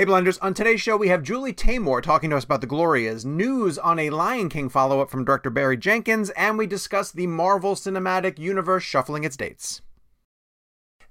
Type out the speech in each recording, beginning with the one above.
Hey Blenders, on today's show we have Julie Taymor talking to us about The Glorias, news on a Lion King follow-up from director Barry Jenkins, and we discuss the Marvel Cinematic Universe shuffling its dates.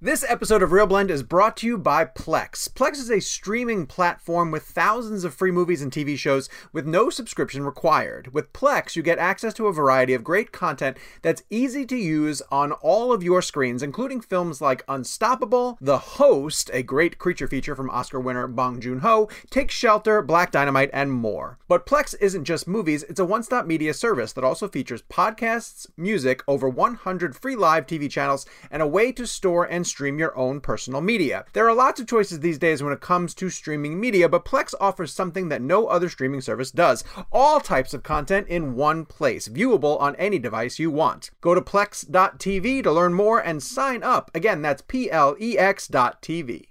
This episode of Real Blend is brought to you by Plex. Plex is a streaming platform with thousands of free movies and TV shows with no subscription required. With Plex, you get access to a variety of great content that's easy to use on all of your screens, including films like Unstoppable, The Host, a great creature feature from Oscar winner Bong Joon-ho, Take Shelter, Black Dynamite, and more. But Plex isn't just movies, it's a one-stop media service that also features podcasts, music, over 100 free live TV channels, and a way to store and stream your own personal media. There are lots of choices these days when it comes to streaming media, but Plex offers something that no other streaming service does. All types of content in one place, viewable on any device you want. Go to plex.tv to learn more and sign up. Again, that's PLEX.TV.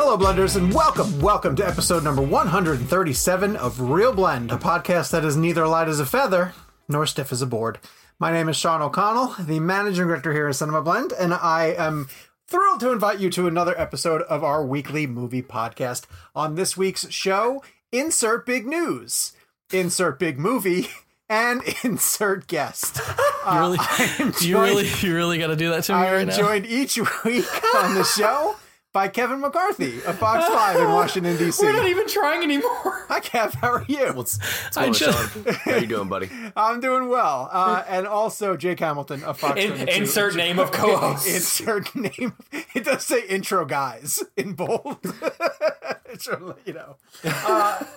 Hello, Blenders, and welcome to episode number 137 of Real Blend, a podcast that is neither light as a feather nor stiff as a board. My name is Sean O'Connell, the managing director here at Cinema Blend, and I am thrilled to invite you to another episode of our weekly movie podcast. On this week's show, insert big news, insert big movie, and insert guest. You really got to do that to me right now? I am joined each week on the show by Kevin McCarthy of Fox 5 in Washington, D.C. We're not even trying anymore. Hi, Kev. How are you? What's going on, Sean? How you doing, buddy? I'm doing well. And also Jake Hamilton of Fox 5. Insert name of co-host. Insert name. It does say intro guys in bold.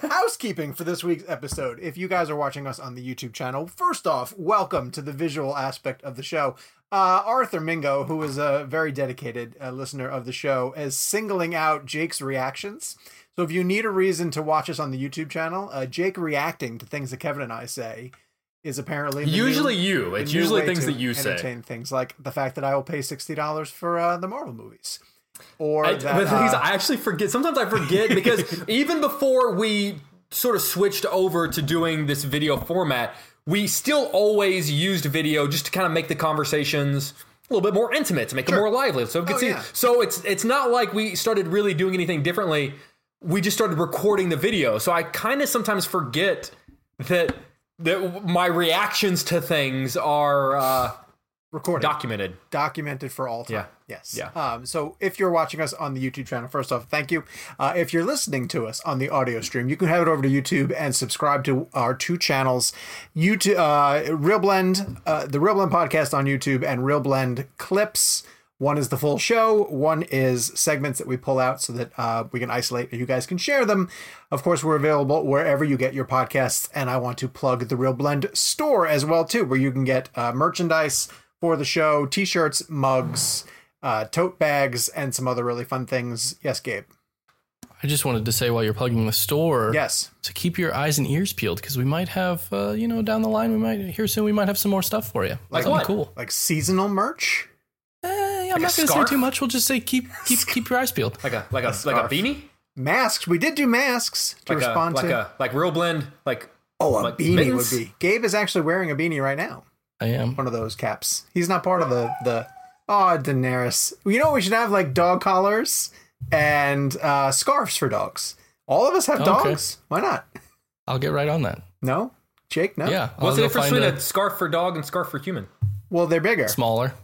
Housekeeping for this week's episode. If you guys are watching us on the YouTube channel, first off, welcome to the visual aspect of the show. Arthur Mingo, who is a very dedicated listener of the show, is singling out Jake's reactions. So if you need a reason to watch us on the YouTube channel, Jake reacting to things that Kevin and I say is apparently usually things that you say. Things like the fact that I will pay $60 for the Marvel movies. I actually forget. Sometimes I forget because even before we sort of switched over to doing this video format, we still always used video just to kind of make the conversations a little bit more intimate, to make them more lively. So we could see. Yeah. So it's not like we started really doing anything differently. We just started recording the video. So I kind of sometimes forget that my reactions to things are recorded, documented for all time. Yeah. Yes. Yeah. So if you're watching us on the YouTube channel, first off, thank you. If you're listening to us on the audio stream, you can head over to YouTube and subscribe to our two channels, YouTube, Real Blend, the Real Blend podcast on YouTube, and Real Blend Clips. One is the full show. One is segments that we pull out so that we can isolate and you guys can share them. Of course, we're available wherever you get your podcasts. And I want to plug the Real Blend store as well, too, where you can get merchandise for the show, t-shirts, mugs, tote bags, and some other really fun things. Yes, Gabe. I just wanted to say while you're plugging the store, yes, to keep your eyes and ears peeled because we might have, down the line, we might have some more stuff for you. Like what? Cool. Like seasonal merch. Yeah, I'm not going to say too much. We'll just say keep your eyes peeled. Like a beanie. Masks. We did do masks to respond to. Like Real Blend. A beanie mittens would be. Gabe is actually wearing a beanie right now. I am. One of those caps. He's not part of the. Oh, Daenerys. You know, we should have like dog collars and scarves for dogs. All of us have dogs. Okay. Why not? I'll get right on that. No? Jake, no? Yeah. What's the difference between a scarf for dog and scarf for human? Well, they're bigger. Smaller.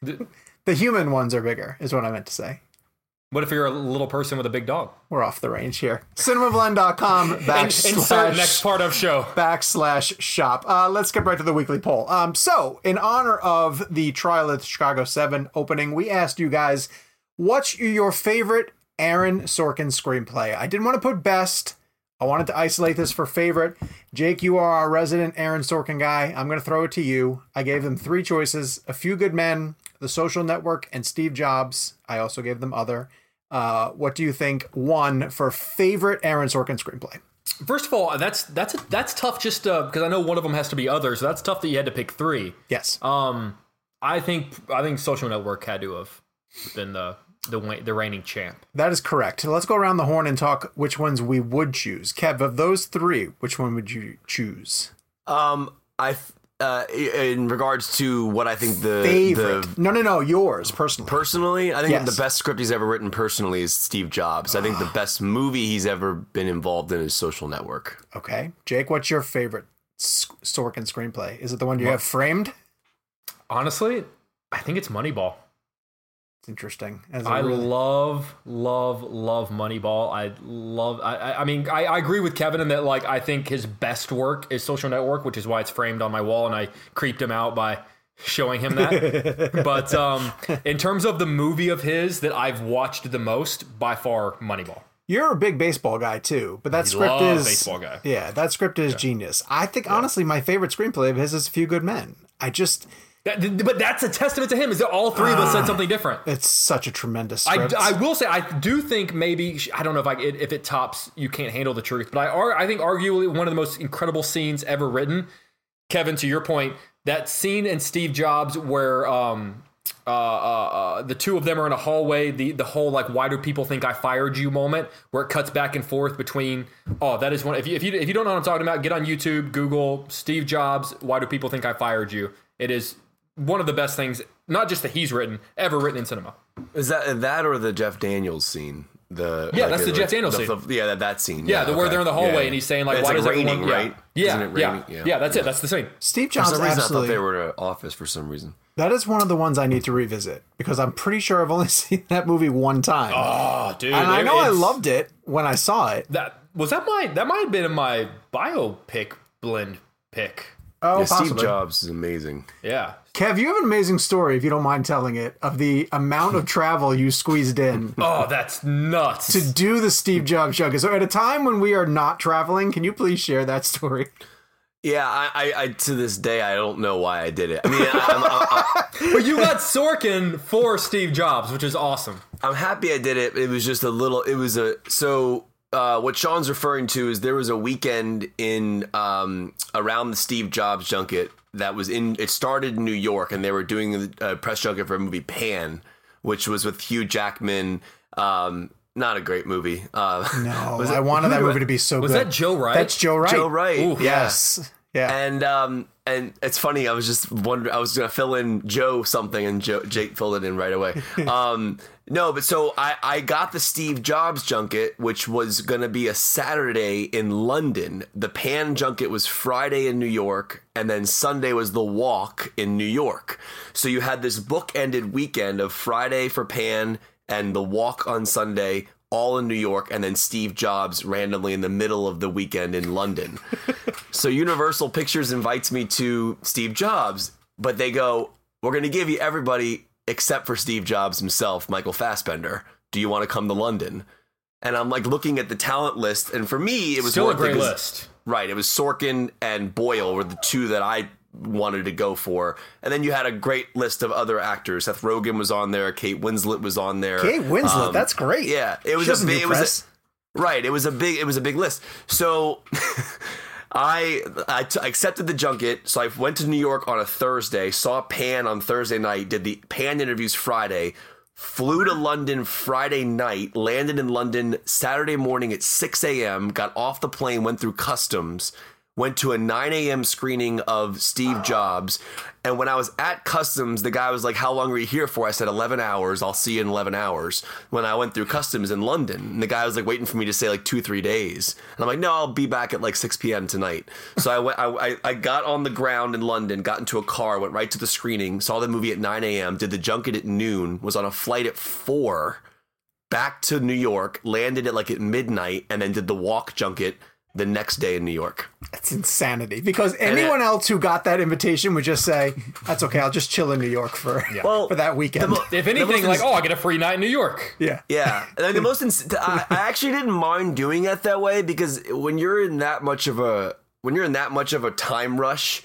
The human ones are bigger, is what I meant to say. What if you're a little person with a big dog? We're off the range here. CinemaBlend.com / next part of show / shop. Let's get right to the weekly poll. So in honor of the trial at the Chicago 7 opening, we asked you guys, what's your favorite Aaron Sorkin screenplay? I didn't want to put best. I wanted to isolate this for favorite. Jake, you are our resident Aaron Sorkin guy. I'm going to throw it to you. I gave them three choices: A Few Good Men, The Social Network, and Steve Jobs. I also gave them other. What do you think won for favorite Aaron Sorkin screenplay? First of all, that's tough just because I know one of them has to be other, so that's tough that you had to pick three. Yes. I think Social Network had to have been the reigning champ. That is correct. Let's go around the horn and talk which ones we would choose. Kev, of those three, which one would you choose? in regards to what I think the favorite. No, yours personally. Personally, I think the best script he's ever written personally is Steve Jobs. I think the best movie he's ever been involved in is Social Network. Okay, Jake, what's your favorite Sorkin screenplay? Is it the one you have framed? Honestly, I think it's Moneyball. It's interesting. I love Moneyball. I agree with Kevin in that, like, I think his best work is Social Network, which is why it's framed on my wall, and I creeped him out by showing him that. But in terms of the movie of his that I've watched the most, by far, Moneyball. You're a big baseball guy too, but that script is genius. I think honestly, my favorite screenplay of his is A Few Good Men. But that's a testament to him, is that all three of us said something different. It's such a tremendous script. I will say, I do think maybe, I don't know if it tops You Can't Handle the Truth, but I think arguably one of the most incredible scenes ever written, Kevin, to your point, that scene in Steve Jobs where the two of them are in a hallway, the whole, like, why do people think I fired you moment, where it cuts back and forth between, that is one, if you don't know what I'm talking about, get on YouTube, Google Steve Jobs, why do people think I fired you? It is one of the best things, not just that he's written, ever written in cinema. Is that or the Jeff Daniels scene? That's the Jeff Daniels scene. That scene. Where they're in the hallway and he's saying, like, why is it raining, right? Yeah. Isn't it raining? Yeah, that's it. That's the scene. Steve Jobs, absolutely. I thought they were in an office for some reason. That is one of the ones I need to revisit because I'm pretty sure I've only seen that movie one time. Oh, dude. And I know I loved it when I saw it. That might have been in my biopic blend pick. Oh, yeah, Steve Jobs is amazing. Yeah. Kev, you have an amazing story, if you don't mind telling it, of the amount of travel you squeezed in. Oh, that's nuts. To do the Steve Jobs show. So at a time when we are not traveling, can you please share that story? Yeah, I to this day, I don't know why I did it. I mean, but you got Sorkin for Steve Jobs, which is awesome. I'm happy I did it. It was just what Sean's referring to is there was a weekend in around the Steve Jobs junket that was it started in New York, and they were doing a press junket for a movie Pan, which was with Hugh Jackman. Not a great movie. I wanted that movie to be so good. Was that Joe Wright? That's Joe Wright. Joe Wright. Ooh, yes. Yeah. And it's funny. I was just wondering. I was going to fill in Joe something, and Jake filled it in right away. No, but so I got the Steve Jobs junket, which was going to be a Saturday in London. The Pan junket was Friday in New York, and then Sunday was The Walk in New York. So you had this bookended weekend of Friday for Pan and The Walk on Sunday, all in New York, and then Steve Jobs randomly in the middle of the weekend in London. So Universal Pictures invites me to Steve Jobs, but they go, we're going to give you everybody except for Steve Jobs himself, Michael Fassbender. Do you want to come to London? And I'm like looking at the talent list, and for me, it was still a great list. Right, it was Sorkin and Boyle were the two that I wanted to go for, and then you had a great list of other actors. Seth Rogen was on there. Kate Winslet was on there. Kate Winslet, that's great. Yeah, it was a big list. So I accepted the junket. So I went to New York on a Thursday, saw Pan on Thursday night, did the Pan interviews Friday, flew to London Friday night, landed in London Saturday morning at 6 a.m., got off the plane, went through customs, went to a 9 a.m. screening of Steve Jobs. And when I was at customs, the guy was like, how long are you here for? I said, 11 hours. I'll see you in 11 hours. When I went through customs in London, and the guy was like waiting for me to say like 2-3 days. And I'm like, no, I'll be back at like 6 p.m. tonight. So I went. I got on the ground in London, got into a car, went right to the screening, saw the movie at 9 a.m., did the junket at noon, was on a flight at 4, back to New York, landed at like at midnight, and then did the Walk junket the next day in New York. That's insanity, because anyone else who got that invitation would just say, that's okay, I'll just chill in New York for that weekend. If anything, like, I get a free night in New York. Yeah. Yeah. And the most, I actually didn't mind doing it that way, because when you're in that much of a, time rush,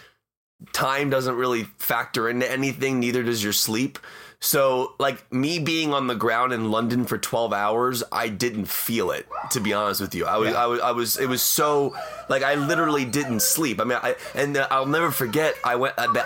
time doesn't really factor into anything. Neither does your sleep. So, like, me being on the ground in London for 12 hours, I didn't feel it, to be honest with you. I literally didn't sleep. I mean, I'll never forget, I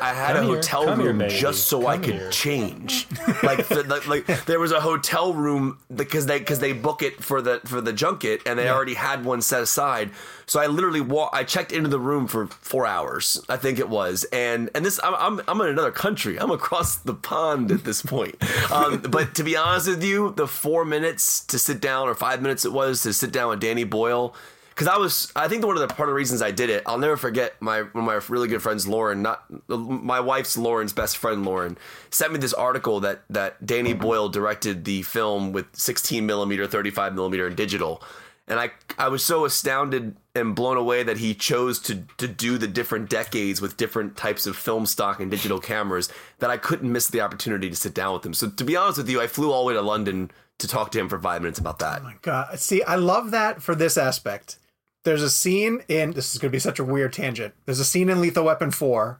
had a hotel room just so I could change. There was a hotel room because they book it for the junket, and they already had one set aside. So I literally I checked into the room for 4 hours, I think it was, and this I'm in another country. I'm across the pond at this point. But to be honest with you, the 4 minutes to sit down, or 5 minutes it was, to sit down with Danny Boyle, because I think one of the part of the reasons I did it, I'll never forget, one of my really good friends, Lauren, my wife's Lauren's best friend, Lauren, sent me this article that Danny Boyle directed the film with 16 millimeter, 35 millimeter, and digital. And I was so astounded and blown away that he chose to do the different decades with different types of film stock and digital cameras, that I couldn't miss the opportunity to sit down with him. So to be honest with you, I flew all the way to London to talk to him for 5 minutes about that. Oh my God. See, I love that for this aspect. There's a scene in, this is going to be such a weird tangent, there's a scene in Lethal Weapon 4,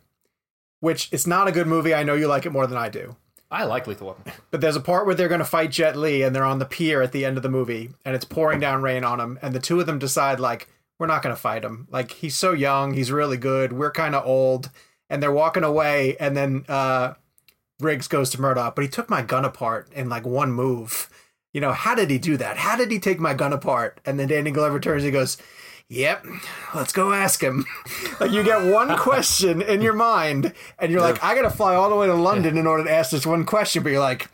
which it's not a good movie. I know you like it more than I do. I like Lethal Weapon. But there's a part where they're going to fight Jet Li, and they're on the pier at the end of the movie, and it's pouring down rain on him, and the two of them decide, like, we're not going to fight him. Like, he's so young, he's really good, we're kind of old, and they're walking away, and then Riggs goes to Murdoch, but he took my gun apart in, like, one move. You know, how did he do that? How did he take my gun apart? And then Danny Glover turns and he goes, yep, let's go ask him. Like, you get one question in your mind, and you're like, I got to fly all the way to London in order to ask this one question. But you're like,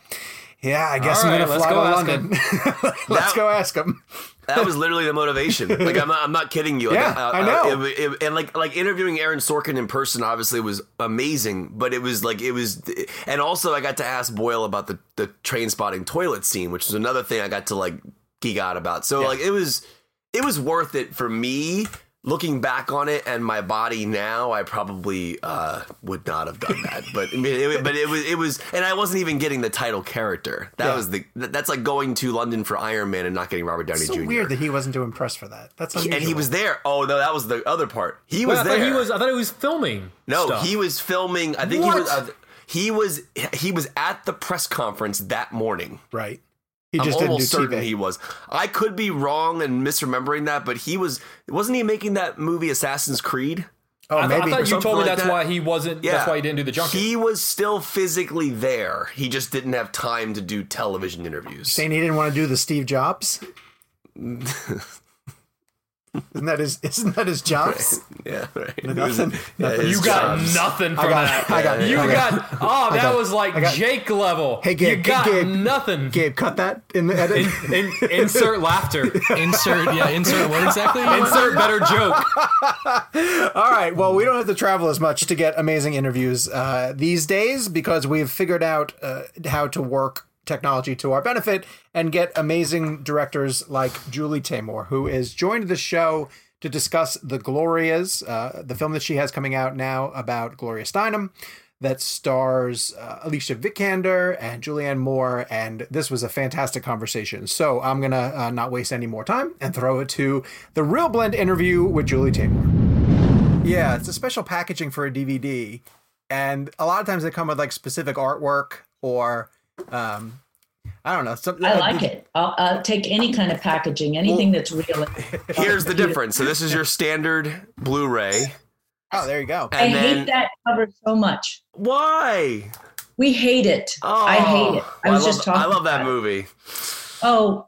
yeah, I guess I'm going to fly to London. Let's go ask him. That was literally the motivation. Like, I'm not kidding you. Yeah, I know. And interviewing Aaron Sorkin in person obviously was amazing, but it was, and also I got to ask Boyle about the Trainspotting toilet scene, which is another thing I got to like geek out about. So like it was worth it for me. Looking back on it and my body now, I probably would not have done that. But I mean, it was, and I wasn't even getting the title character. That's like going to London for Iron Man and not getting Robert Downey Jr. It's so weird that he wasn't too impressed for that. That's unusual. And he was there. Oh no, that was the other part. He was there. I thought he was filming. No, stuff. He was filming. I think he was at the press conference that morning. Right. He just I'm almost certain TV. He was. I could be wrong and misremembering that, but he was. Wasn't he making that movie Assassin's Creed? Oh, maybe. I thought you told me that's why he wasn't. Yeah. That's why he didn't do the junket. He was still physically there. He just didn't have time to do television interviews. You're saying he didn't want to do the Steve Jobs? Isn't that his jobs? Right. Yeah, right. Nothing. You got jobs. Nothing from that. I got. Oh, that was like Jake level. Hey, Gabe, you got nothing. Gabe, cut that in the edit. Insert laughter. Insert what exactly? Insert better joke. All right. Well, we don't have to travel as much to get amazing interviews these days, because we've figured out how to work technology to our benefit and get amazing directors like Julie Taymor, who has joined the show to discuss The Glorias, the film that she has coming out now about Gloria Steinem that stars Alicia Vikander and Julianne Moore. And this was a fantastic conversation. So I'm going to not waste any more time and throw it to the Real Blend interview with Julie Taymor. Yeah, it's a special packaging for a DVD. And a lot of times they come with like specific artwork or I don't know. I like it. I'll take any kind of packaging, anything that's real. Here's the difference. So this is your standard Blu-ray. Oh, there you go. And I hate that cover so much. Why? We hate it. Oh, I hate it. I love that movie. Oh,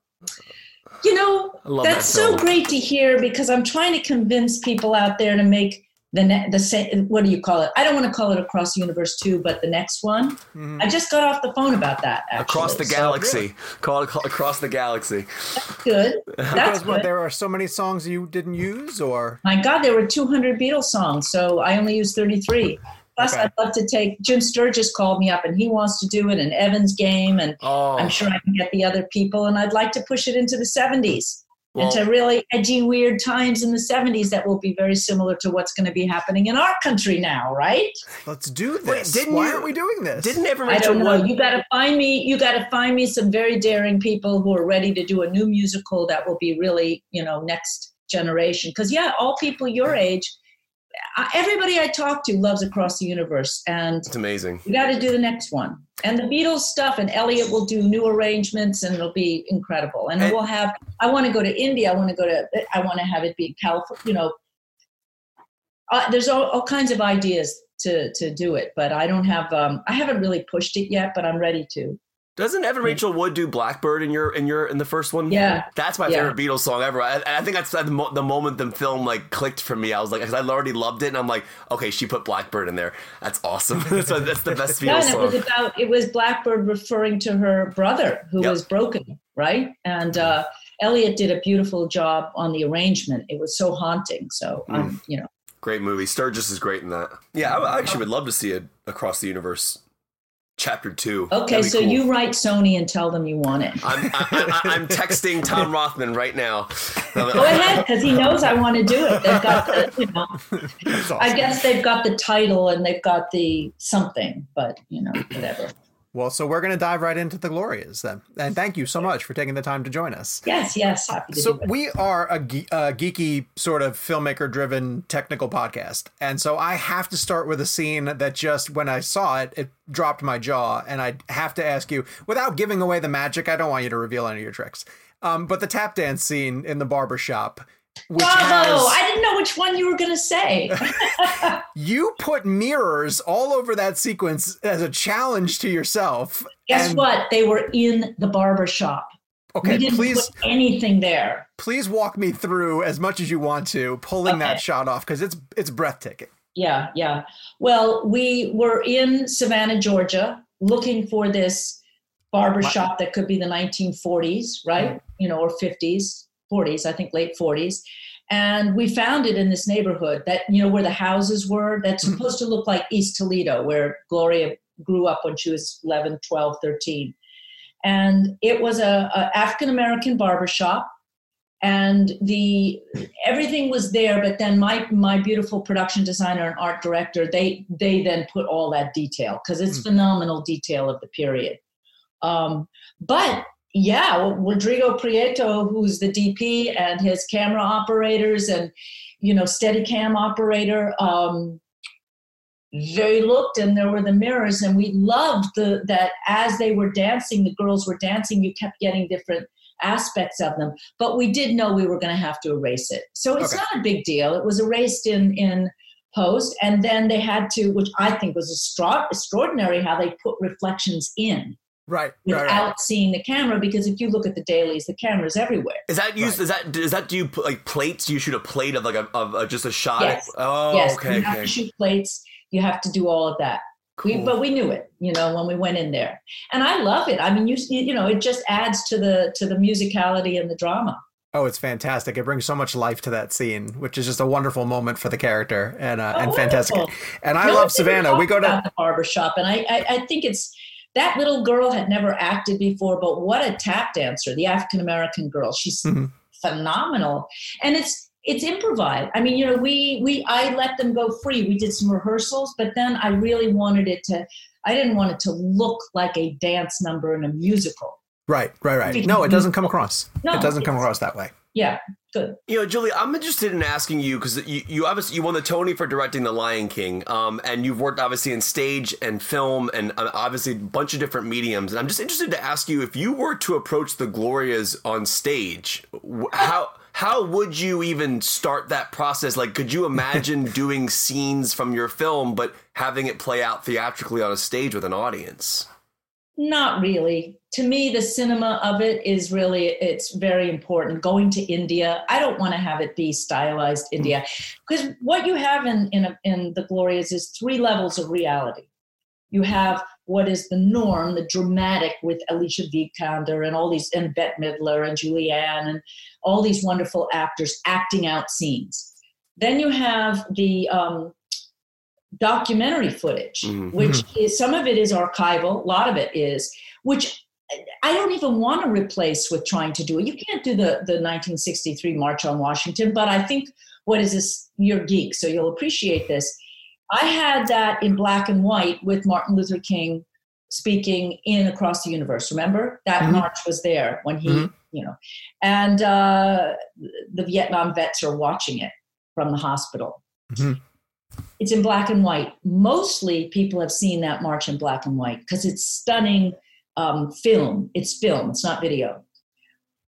you know, that's so great to hear, because I'm trying to convince people out there to make the what do you call it? I don't want to call it Across the Universe 2, but the next one. Mm-hmm. I just got off the phone about that, actually. Across the Galaxy. So, call it Across the Galaxy. That's good. That's good. What, there are so many songs you didn't use, or? My God, there were 200 Beatles songs, so I only used 33. Plus, okay. I'd love to take, Jim Sturgess called me up, and he wants to do it in Evan's Game, and I'm sure I can get the other people, and I'd like to push it into the 70s. Well, into really edgy, weird times in the 70s that will be very similar to what's going to be happening in our country now, right? Let's do this. Why aren't we doing this? Didn't everyone? I don't know. You got to find me some very daring people who are ready to do a new musical that will be really, you know, next generation. Because yeah, all people your age, everybody I talk to loves Across the Universe, and it's amazing. You got to do the next one. And the Beatles stuff, and Elliot will do new arrangements, and it'll be incredible. And we'll have, I want to go to India. I want to have it be California, you know. There's all kinds of ideas to do it, but I haven't really pushed it yet, but I'm ready to. Doesn't Evan Rachel Wood do Blackbird in the first one? Yeah, that's my favorite Beatles song ever. I think that's the moment the film like clicked for me. I was like, because I already loved it, and I'm like, okay, she put Blackbird in there. That's awesome. that's the best Beatles song. Yeah, it was Blackbird referring to her brother who was broken, right? And Elliot did a beautiful job on the arrangement. It was so haunting. So great movie. Sturgis is great in that. Yeah, I actually would love to see it Across the Universe. Chapter 2. Okay, so cool. You write Sony and tell them you want it. I'm texting Tom Rothman right now. Go ahead, because he knows I want to do it. They've got awesome. I guess they've got the title and they've got the something, but whatever. Well, so we're going to dive right into The Glorias then. And thank you so much for taking the time to join us. Yes. Happy to do it. We are a geeky sort of filmmaker-driven technical podcast. And so I have to start with a scene that just when I saw it, it dropped my jaw. And I have to ask you, without giving away the magic, I don't want you to reveal any of your tricks. But the tap dance scene in the barbershop. I didn't know which one you were going to say. You put mirrors all over that sequence as a challenge to yourself. Guess what? They were in the barbershop. Okay, we didn't put anything there. Please walk me through as much as you want to, pulling that shot off, because it's breathtaking. Yeah. Well, we were in Savannah, Georgia, looking for this barbershop that could be the 1940s, right? Mm-hmm. Or 50s. 40s, I think late 40s. And we found it in this neighborhood that, where the houses were, that's supposed to look like East Toledo, where Gloria grew up when she was 11, 12, 13. And it was a African-American barbershop, and everything was there. But then my beautiful production designer and art director, they then put all that detail, because it's phenomenal detail of the period. Yeah, Rodrigo Prieto, who's the DP, and his camera operators and, Steadicam operator, they looked and there were the mirrors, and we loved that as they were dancing, the girls were dancing, you kept getting different aspects of them. But we did know we were going to have to erase it. So it's not a big deal. It was erased in post, and then they had to, which I think was extraordinary how they put reflections in. Right. Without seeing the camera, because if you look at the dailies, the camera's everywhere. Is that used? Right. Is that do you put, like, plates? You shoot a plate of just a shot. Yes. Okay. You have to shoot plates. You have to do all of that. Cool. But we knew it, when we went in there, and I love it. I mean, it just adds to the musicality and the drama. Oh, it's fantastic. It brings so much life to that scene, which is just a wonderful moment for the character and fantastic. And I love Savannah. We go to the barbershop, and I think it's. That little girl had never acted before, but what a tap dancer, the African-American girl. She's phenomenal. And it's improvised. I mean, I let them go free. We did some rehearsals, but then I really wanted I didn't want it to look like a dance number in a musical. Right. No, it doesn't come across. That way. Yeah, good. Julie, I'm interested in asking you, because you obviously you won the Tony for directing The Lion King, and you've worked obviously in stage and film and obviously a bunch of different mediums. And I'm just interested to ask you, if you were to approach The Glorias on stage, how would you even start that process? Like, could you imagine doing scenes from your film, but having it play out theatrically on a stage with an audience? Not really. To me, the cinema of it is really, it's very important. Going to India, I don't want to have it be stylized India, because what you have in The Glorias is three levels of reality. You have what is the norm, the dramatic with Alicia Vikander and all these, and Bette Midler and Julianne and all these wonderful actors acting out scenes. Then you have the documentary footage, which is, some of it is archival, a lot of it is, which I don't even want to replace with trying to do it. You can't do the 1963 March on Washington, but I think, what is this? You're geek, so you'll appreciate this. I had that in black and white with Martin Luther King speaking in Across the Universe. Remember that march was there when he, and the Vietnam vets are watching it from the hospital. Mm-hmm. It's in black and white. Mostly people have seen that march in black and white because it's stunning film. It's not video.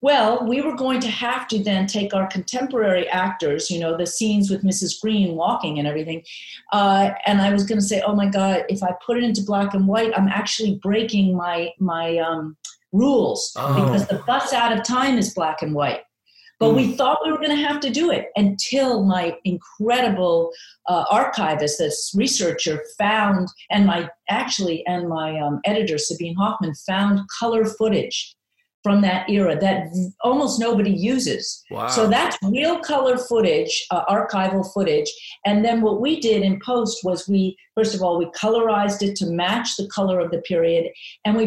Well, we were going to have to then take our contemporary actors, you know, the scenes with Mrs. Green walking and everything. And I was going to say, oh, my God, if I put it into black and white, I'm actually breaking my rules because The Bus Out of Time is black and white. But we thought we were going to have to do it until my incredible archivist, this researcher, found, and my editor, Sabine Hoffman, found color footage from that era that almost nobody uses. Wow. So that's real color footage, archival footage. And then what we did in post was we colorized it to match the color of the period. And we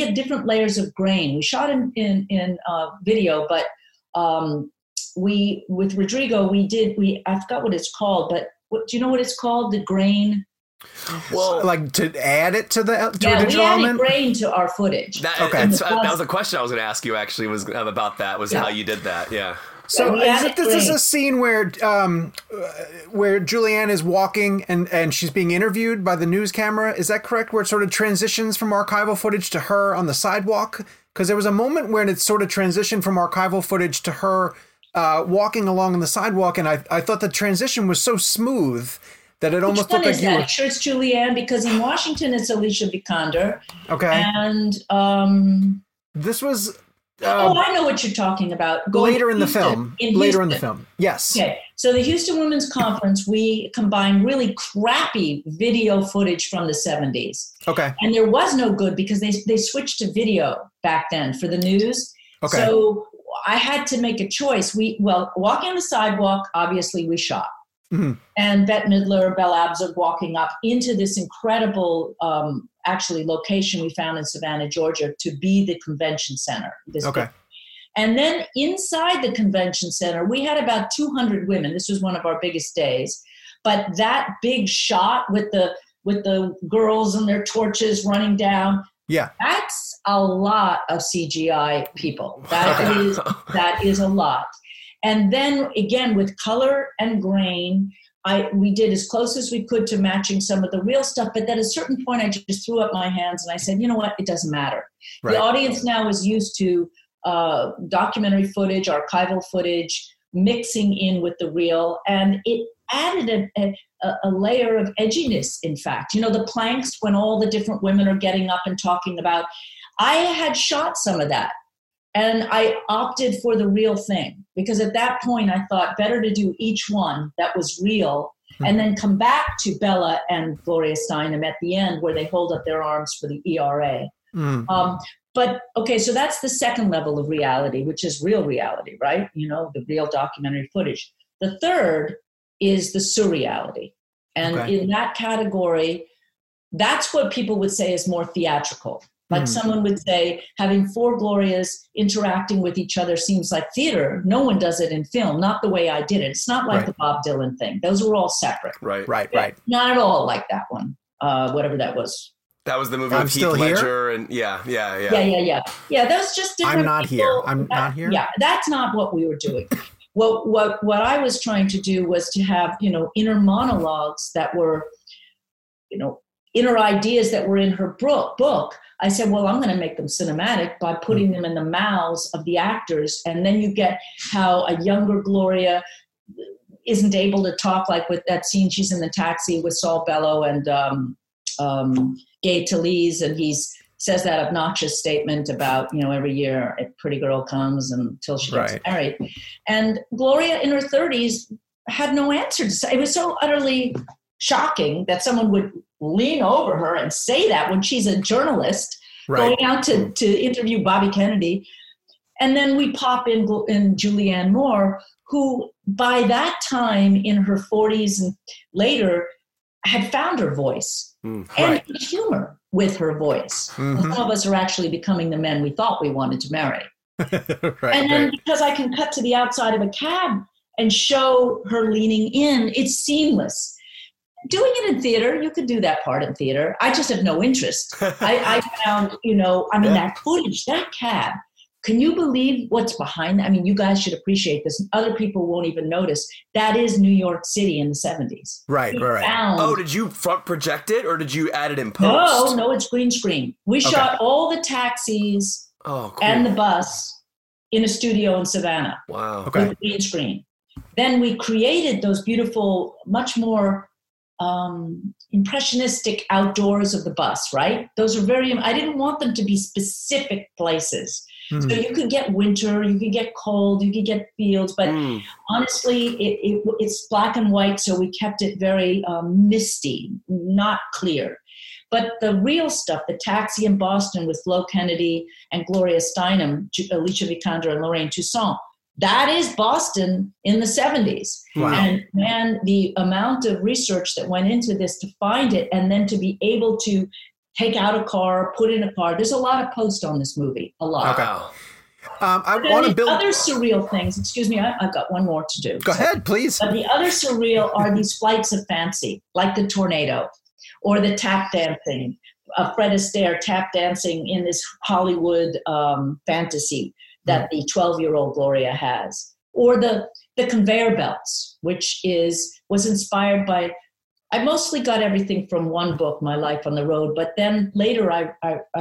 had different layers of grain. We shot in video, but with Rodrigo, I forgot what it's called, but do you know what it's called? The grain? Well, like to add it to the added grain to our footage. That was a question I was going to ask you. Actually, was about that. Was how you did that? Yeah. So this is a scene where Julianne is walking and she's being interviewed by the news camera. Is that correct? Where it sort of transitions from archival footage to her on the sidewalk. Because there was a moment when it sort of transitioned from archival footage to her walking along on the sidewalk, and I thought the transition was so smooth that it almost looked like you were... Which one is that? Sure, it's Julianne, because in Washington it's Alicia Vikander. Okay. And this was... I know what you're talking about. Later in the film, yes. Okay, so the Houston Women's Conference, we combined really crappy video footage from the 70s. Okay. And there was no good because they switched to video back then for the news. Okay. So I had to make a choice. Walking on the sidewalk, obviously we shot. Mm-hmm. And Bette Midler, Belle Abzug walking up into this incredible location we found in Savannah, Georgia, to be the convention center. This day. And then inside the convention center, we had about 200 women. This was one of our biggest days. But that big shot with the girls and their torches running down, that's a lot of CGI people. That is a lot. And then again, with color and grain, we did as close as we could to matching some of the real stuff. But at a certain point, I just threw up my hands and I said, you know what? It doesn't matter. Right. The audience now is used to documentary footage, archival footage, mixing in with the real. And it added a layer of edginess, in fact. You know, the planks when all the different women are getting up and talking about. I had shot some of that. And I opted for the real thing because at that point I thought better to do each one that was real and then come back to Bella and Gloria Steinem at the end where they hold up their arms for the ERA. Mm. So that's the second level of reality, which is real reality, right? You know, the real documentary footage. The third is the surreality. And in that category, that's what people would say is more theatrical. Like someone would say, having four Glorias interacting with each other seems like theater. No one does it in film, not the way I did it. It's not like the Bob Dylan thing. Those were all separate. Right. Not at all like that one, whatever that was. That was the movie with Heath Ledger. And Yeah. Yeah, that's just different. I'm not here. Yeah, that's not what we were doing. What I was trying to do was to have, you know, inner monologues that were, you know, inner ideas that were in her book. I said, well, I'm going to make them cinematic by putting them in the mouths of the actors. And then you get how a younger Gloria isn't able to talk, like with that scene, she's in the taxi with Saul Bellow and Gay Talese. And he says that obnoxious statement about, you know, every year a pretty girl comes until she gets married. And Gloria in her 30s had no answer to say. It was so utterly shocking that someone would lean over her and say that when she's a journalist going out to interview Bobby Kennedy. And then we pop in Julianne Moore, who by that time in her 40s and later had found her voice and humor with her voice. Mm-hmm. Some of us are actually becoming the men we thought we wanted to marry. Because I can cut to the outside of a cab and show her leaning in, it's seamless. Doing it in theater, you could do that part in theater. I just have no interest. I found, you know, I mean, that footage, that cab, can you believe what's behind that? I mean, you guys should appreciate this. Other people won't even notice. That is New York City in the 70s. Right. Did you front project it or did you add it in post? No, it's green screen. We shot all the taxis and the bus in a studio in Savannah. Wow. Okay. With a green screen. Then we created those beautiful, much more impressionistic outdoors of the bus, right? Those are very, I didn't want them to be specific places. Mm. So you could get winter, you could get cold, you could get fields, but honestly, it's black and white, so we kept it very misty, not clear. But the real stuff, the taxi in Boston with Flo Kennedy and Gloria Steinem, Alicia Vikander and Lorraine Toussaint, that is Boston in the 70s. Wow. And the amount of research that went into this to find it and then to be able to take out a car, put in a car. There's a lot of posts on this movie, a lot. Okay. I want to build other surreal things. Excuse me, I've got one more to do. Go ahead, please. But the other surreal are these flights of fancy, like the tornado or the tap dancing, Fred Astaire tap dancing in this Hollywood fantasy that the 12-year-old Gloria has, or the conveyor belts, which was inspired by, I mostly got everything from one book, My Life on the Road, but then later I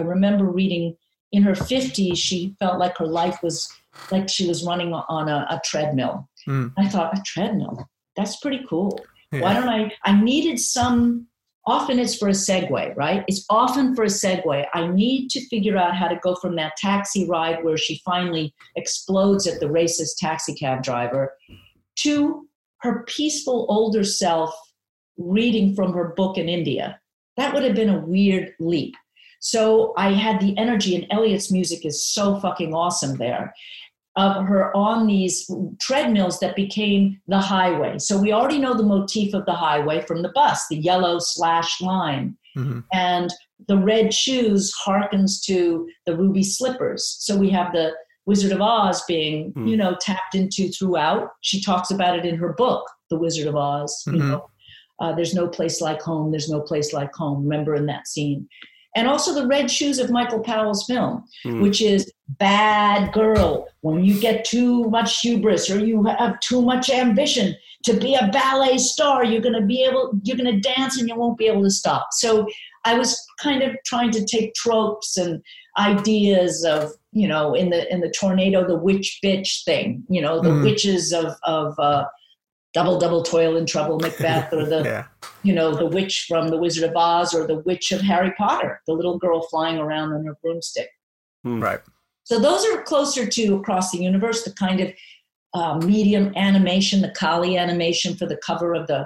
remember reading in her 50s, she felt like her life was like she was running on a treadmill. Mm. I thought, a treadmill? That's pretty cool. Yeah. Why don't I needed some, often it's for a segue, right? It's often for a segue. I need to figure out how to go from that taxi ride where she finally explodes at the racist taxi cab driver to her peaceful older self reading from her book in India. That would have been a weird leap. So I had the energy, and Elliot's music is so fucking awesome there, of her on these treadmills that became the highway. So we already know the motif of the highway from the bus, the yellow slash line. Mm-hmm. And the red shoes harkens to the ruby slippers. So we have the Wizard of Oz being, you know, tapped into throughout. She talks about it in her book, The Wizard of Oz, you know. There's no place like home. There's no place like home. Remember in that scene. And also the red shoes of Michael Powell's film, which is bad girl. When you get too much hubris or you have too much ambition to be a ballet star, you're going to dance and you won't be able to stop. So I was kind of trying to take tropes and ideas of, you know, in the tornado, the witch bitch thing, you know, the witches of Double, double, toil and trouble, Macbeth, or the, you know, the witch from The Wizard of Oz, or the witch of Harry Potter, the little girl flying around on her broomstick. Right. So those are closer to Across the Universe, the kind of medium animation, the Kali animation for the cover of the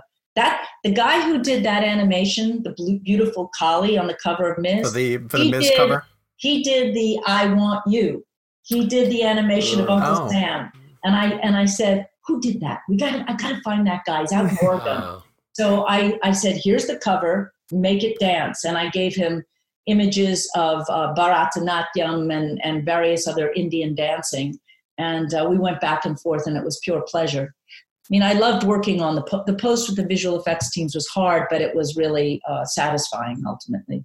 guy who did that animation, the blue, beautiful Kali on the cover of Miz. For the Miz cover? He did the I Want You. He did the animation of Uncle Sam. And I said, who did that? I gotta find that guy. He's out in Oregon. So I said, here's the cover, make it dance. And I gave him images of Bharatanatyam and various other Indian dancing. And we went back and forth and it was pure pleasure. I mean, I loved working on the post with the visual effects teams was hard, but it was really satisfying ultimately.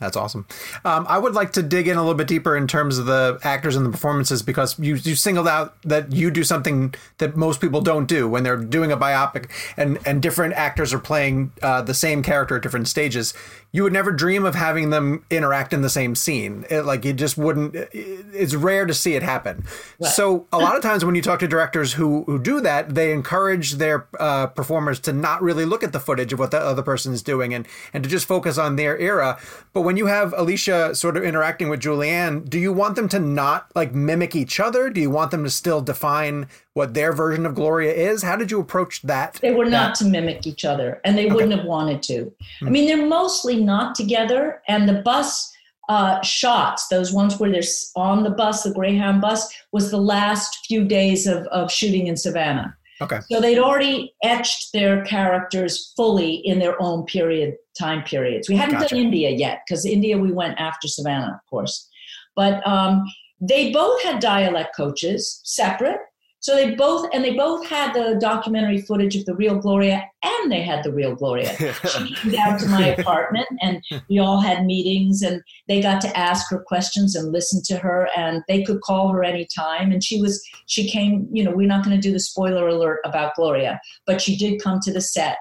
That's awesome. I would like to dig in a little bit deeper in terms of the actors and the performances, because you singled out that you do something that most people don't do when they're doing a biopic and different actors are playing the same character at different stages. You would never dream of having them interact in the same scene. It's rare to see it happen. Right. So a lot of times when you talk to directors who do that, they encourage their performers to not really look at the footage of what the other person is doing and to just focus on their era. But when you have Alicia sort of interacting with Julianne, do you want them to not like mimic each other? Do you want them to still define what their version of Gloria is? How did you approach that? They were not to mimic each other, and they wouldn't have wanted to. I mean, they're mostly not together, and the bus shots, those ones where they're on the bus, the Greyhound bus, was the last few days of shooting in Savannah. Okay. So they'd already etched their characters fully in their own time periods. We hadn't done India yet, because India we went after Savannah, of course. But they both had dialect coaches, separate. So they both had the documentary footage of the real Gloria, and they had the real Gloria. She came down to my apartment and we all had meetings and they got to ask her questions and listen to her, and they could call her anytime. And she came, you know, we're not going to do the spoiler alert about Gloria, but she did come to the set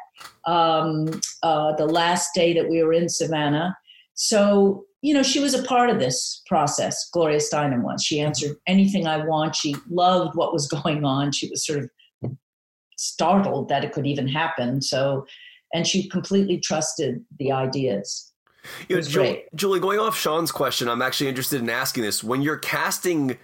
the last day that we were in Savannah. So you know, she was a part of this process, Gloria Steinem was. She answered anything I want. She loved what was going on. She was sort of startled that it could even happen. So, and she completely trusted the ideas. It was great. Julie, going off Sean's question, I'm actually interested in asking this. When you're casting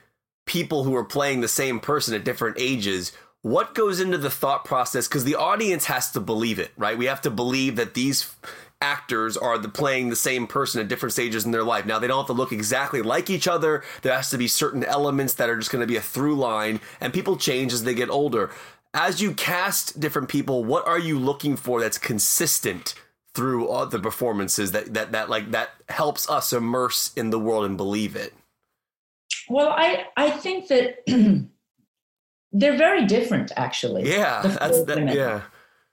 people who are playing the same person at different ages, what goes into the thought process? Because the audience has to believe it, right? We have to believe that these actors are playing the same person at different stages in their life. Now, they don't have to look exactly like each other. There has to be certain elements that are just going to be a through line, and people change as they get older. As you cast different people, what are you looking for that's consistent through all the performances that helps us immerse in the world and believe it? Well, I think that they're very different, actually. Yeah, yeah.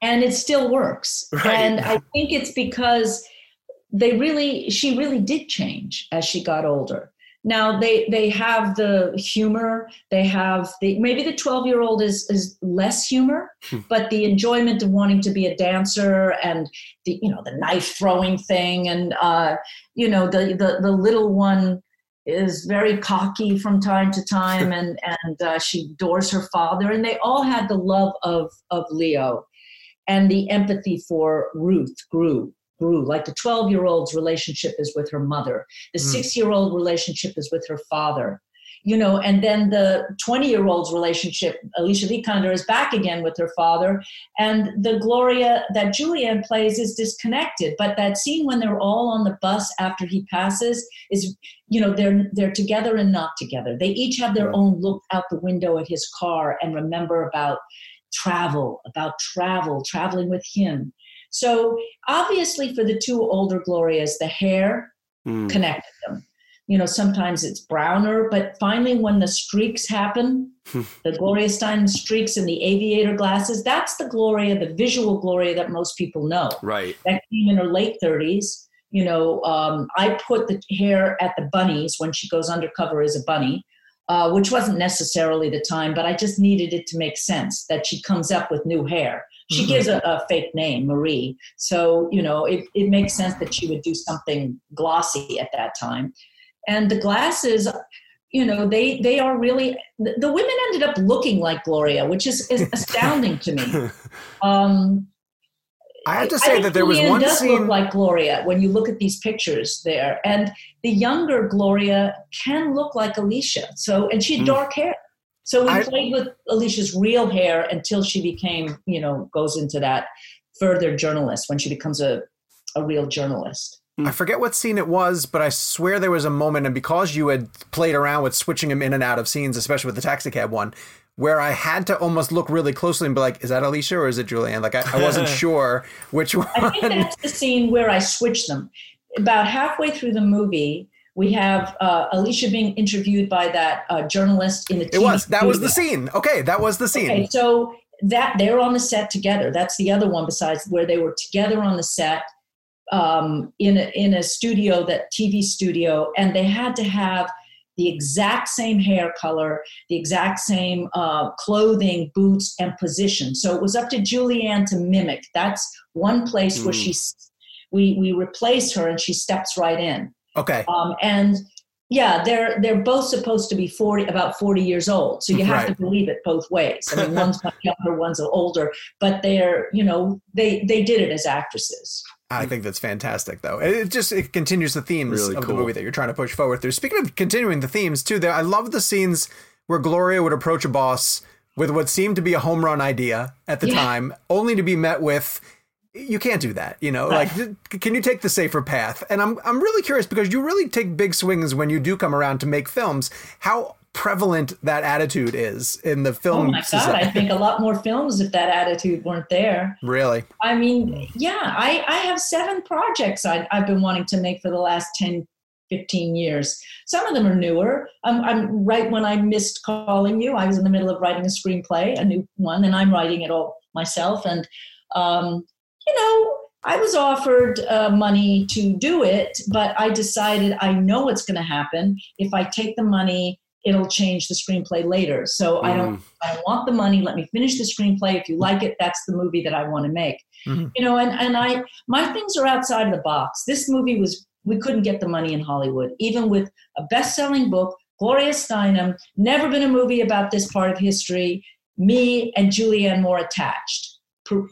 And it still works. Right. And I think it's because she really did change as she got older. Now they have the humor, they have maybe the 12-year-old is less humor, but the enjoyment of wanting to be a dancer and the knife throwing thing and the little one is very cocky from time to time and she adores her father, and they all had the love of Leo, and the empathy for Ruth grew. Like the 12-year-old's relationship is with her mother. The 6-year-old relationship is with her father, and then the 20-year-old's relationship, Alicia Vikander, is back again with her father. And the Gloria that Julianne plays is disconnected. But that scene when they're all on the bus after he passes is, they're together and not together. They each have their own look out the window at his car and remember about traveling with him. So obviously for the two older Glorias, the hair connected them. Sometimes it's browner, but finally when the streaks happen, the Gloria Steinem streaks and the aviator glasses, that's the Gloria, the visual Gloria that most people know. Right. That came in her late 30s. I put the hair at the bunnies when she goes undercover as a bunny, which wasn't necessarily the time, but I just needed it to make sense that she comes up with new hair. She gives a fake name, Marie. So, it makes sense that she would do something glossy at that time. And the glasses, they are really, the women ended up looking like Gloria, which is astounding to me. I have to say that there was one scene. She does look like Gloria when you look at these pictures there. And the younger Gloria can look like Alicia. So, and she had dark hair. So we played with Alicia's real hair until she became, goes into that further journalist when she becomes a real journalist. I forget what scene it was, but I swear there was a moment, and because you had played around with switching him in and out of scenes, especially with the taxicab one, where I had to almost look really closely and be like, is that Alicia or is it Julianne? Like, I wasn't sure which one. I think that's the scene where I switched them. About halfway through the movie, we have Alicia being interviewed by that journalist in the TV. That was the scene. Okay, that was the scene. Okay, so that they're on the set together. That's the other one besides where they were together on the set in a studio, that TV studio, and they had to have the exact same hair color, the exact same clothing, boots, and position. So it was up to Julianne to mimic. That's one place where we replace her and she steps right in. Okay. And yeah, they're both supposed to be about 40 years old. So you have to believe it both ways. I mean, one's much younger, one's older, but they're, they did it as actresses. I think that's fantastic, though. It continues the themes of the movie that you're trying to push forward through. Speaking of continuing the themes too, I love the scenes where Gloria would approach a boss with what seemed to be a home run idea at the time, only to be met with, you can't do that, like, can you take the safer path? And I'm really curious, because you really take big swings when you do come around to make films, how prevalent that attitude is in the film. Oh my God, I think a lot more films if that attitude weren't there. Really? I mean, yeah, I have 7 projects I've been wanting to make for the last 10, 15 years. Some of them are newer. I'm right when I missed calling you, I was in the middle of writing a screenplay, a new one, and I'm writing it all myself. And, I was offered money to do it, but I decided I know what's going to happen. If I take the money, it'll change the screenplay later. So I don't want the money. Let me finish the screenplay. If you like it, that's the movie that I want to make. And my things are outside of the box. This movie was We couldn't get the money in Hollywood, even with a best-selling book, Gloria Steinem, never been a movie about this part of history, me and Julianne Moore attached,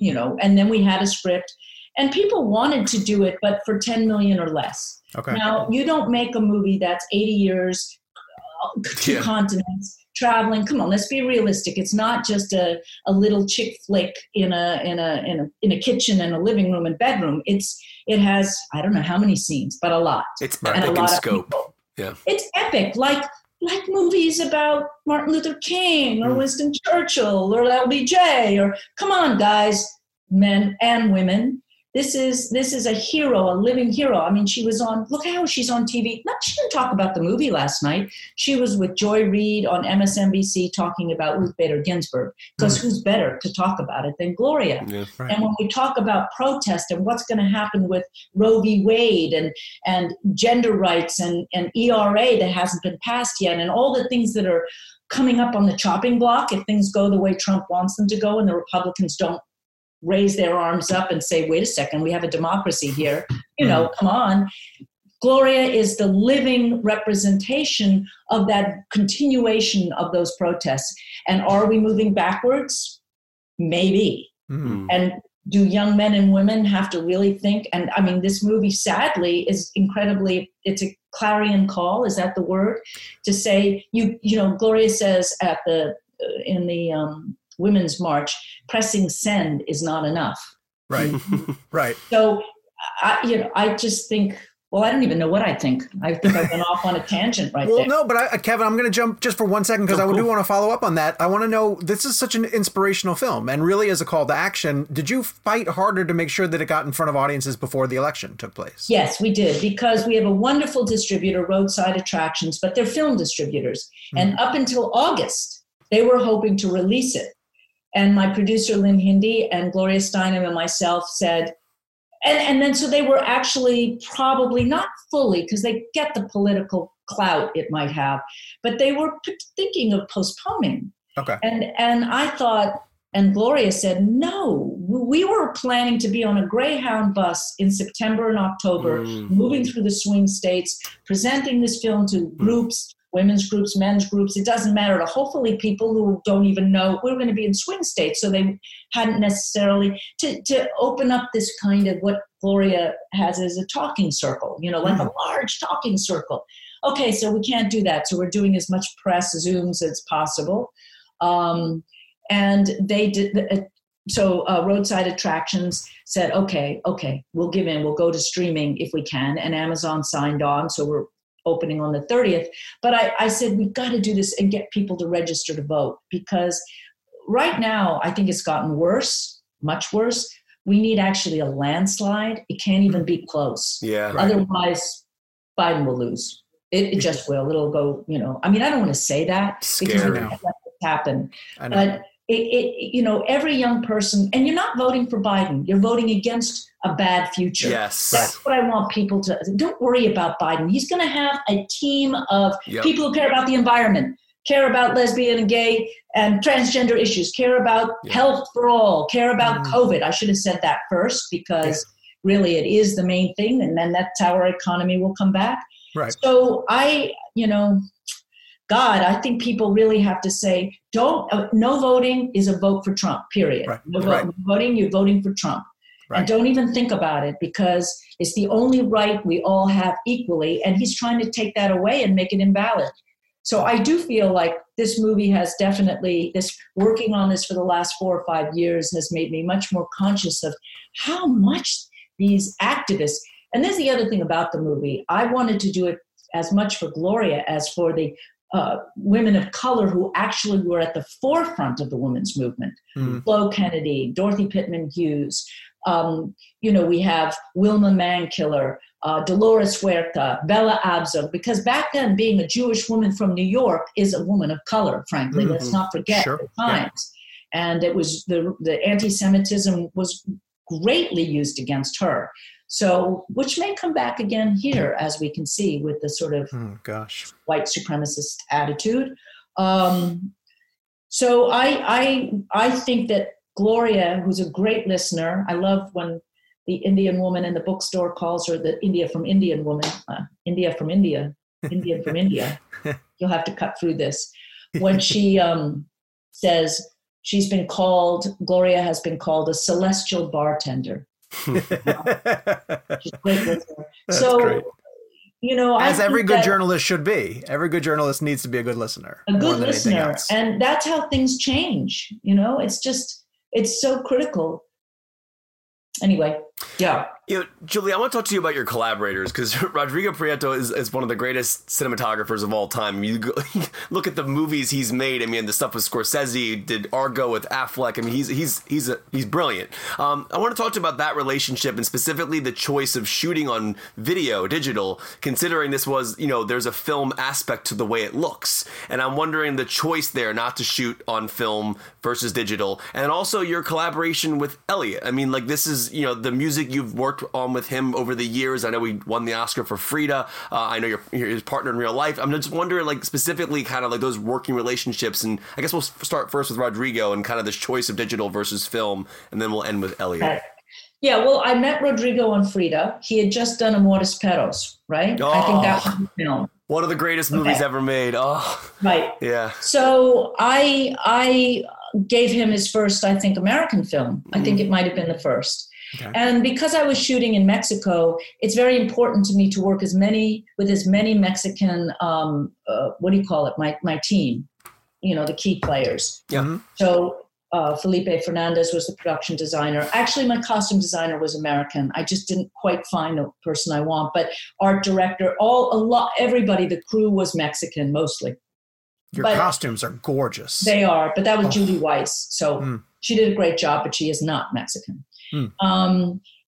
you know, and then we had a script. And people wanted to do it, but for $10 million or less. Okay. Now, you don't make a movie that's 80 years, two continents, traveling. Come on, let's be realistic. It's not just a little chick flick in a kitchen and a living room and bedroom. It has I don't know how many scenes, but a lot. It's epic in scope. Yeah, it's epic, like movies about Martin Luther King or Winston Churchill or LBJ or come on, guys, men and women. This is a hero, a living hero. I mean, she was on, look how she's on TV. Not, she didn't talk about the movie last night. She was with Joy Reid on MSNBC talking about Ruth Bader Ginsburg, because who's better to talk about it than Gloria? Yeah, right. And when we talk about protest and what's going to happen with Roe v. Wade and gender rights and ERA that hasn't been passed yet and all the things that are coming up on the chopping block if things go the way Trump wants them to go and the Republicans don't raise their arms up and say, wait a second, we have a democracy here. You know, come on. Gloria is the living representation of that continuation of those protests. And are we moving backwards? Maybe. And do young men and women have to really think? And I mean, this movie, sadly, is incredibly, it's a clarion call, is that the word? To say, you know, Gloria says at in the Women's March, pressing send is not enough. Right, right. So, I just think, well, I don't even know what I think. I think I went off on a tangent there. Well, no, but Kevin, I'm going to jump just for 1 second because I do want to follow up on that. I want to know, this is such an inspirational film and really is a call to action. Did you fight harder to make sure that it got in front of audiences before the election took place? Yes, we did, because we have a wonderful distributor, Roadside Attractions, but they're film distributors. And up until August, they were hoping to release it. And my producer, Lynn Hindi, and Gloria Steinem and myself said, and then so they were actually probably not fully, because they get the political clout it might have, but they were thinking of postponing. Okay. And I thought, and Gloria said, no, we were planning to be on a Greyhound bus in September and October, moving through the swing states, presenting this film to groups, women's groups, men's groups, it doesn't matter, to hopefully people who don't even know, we're going to be in swing states, so they hadn't necessarily, to open up this kind of what Gloria has as a talking circle, you know, like a large talking circle. Okay, so we can't do that, so we're doing as much press Zooms as possible. And they did, so Roadside Attractions said, okay, we'll give in, we'll go to streaming if we can, and Amazon signed on, so we're opening on the 30th. But I said, we've got to do this and get people to register to vote, because right now I think it's gotten worse, much worse. We need actually a landslide. It can't even be close. Yeah. Right. Otherwise, Biden will lose. It just will. It'll go, you know, I mean, I don't want to say that. Scary. Because we don't let this happen. But it, you know, every young person, and you're not voting for Biden, you're voting against a bad future. Yes. That's what I want people to, don't worry about Biden. He's going to have a team of people who care about the environment, care about lesbian and gay and transgender issues, care about health for all, care about COVID. I should have said that first, because really it is the main thing. And then that's how our economy will come back. Right. So I think people really have to say, no voting is a vote for Trump, period. Right. No voting, you're voting for Trump. Right. And don't even think about it, because it's the only right we all have equally. And he's trying to take that away and make it invalid. So I do feel like this movie has definitely, this working on this for the last 4 or 5 years has made me much more conscious of how much these activists, and there's the other thing about the movie. I wanted to do it as much for Gloria as for the women of color who actually were at the forefront of the women's movement. Flo Kennedy, Dorothy Pittman Hughes, we have Wilma Mankiller, Dolores Huerta, Bella Abzug, because back then being a Jewish woman from New York is a woman of color, frankly. Let's not forget the times. Yeah. And it was the anti-Semitism was greatly used against her. So, which may come back again here, as we can see, with the sort of white supremacist attitude. So I think that Gloria, who's a great listener, I love when the Indian woman in the bookstore calls her the Indian from India. You'll have to cut through this. When she says she's been called, Gloria has been called a celestial bartender. So, great. You know, as every good journalist should be, every good journalist needs to be a good listener. A good listener. And that's how things change. You know, it's just, it's so critical. Anyway, yeah. You know, Julie, I want to talk to you about your collaborators, because Rodrigo Prieto is one of the greatest cinematographers of all time. You go, look at the movies he's made. I mean, the stuff with Scorsese, did Argo with Affleck. I mean, he's brilliant. I want to talk to you about that relationship and specifically the choice of shooting on video, digital, considering this was, you know, there's a film aspect to the way it looks. And I'm wondering the choice there not to shoot on film versus digital. And also your collaboration with Elliot. I mean, like, this is, you know, the music you've worked on with him over the years. I know he won the Oscar for Frida. I know you're his partner in real life. I'm just wondering, like, specifically kind of like those working relationships. And I guess we'll start first with Rodrigo and kind of this choice of digital versus film, and then we'll end with Elliot. Yeah, well, I met Rodrigo on Frida. He had just done Amores Perros, right? Oh, I think that was the film. One of the greatest movies ever made. Oh, right. Yeah. So I gave him his first, I think, American film. I think it might have been the first. Okay. And because I was shooting in Mexico, it's very important to me to work with as many Mexican, my team, you know, the key players. Yeah. So Felipe Fernandez was the production designer. Actually, my costume designer was American. I just didn't quite find the person I want, but art director, everybody, the crew was Mexican mostly. But costumes are gorgeous. They are, but that was Julie Weiss. So she did a great job, but she is not Mexican.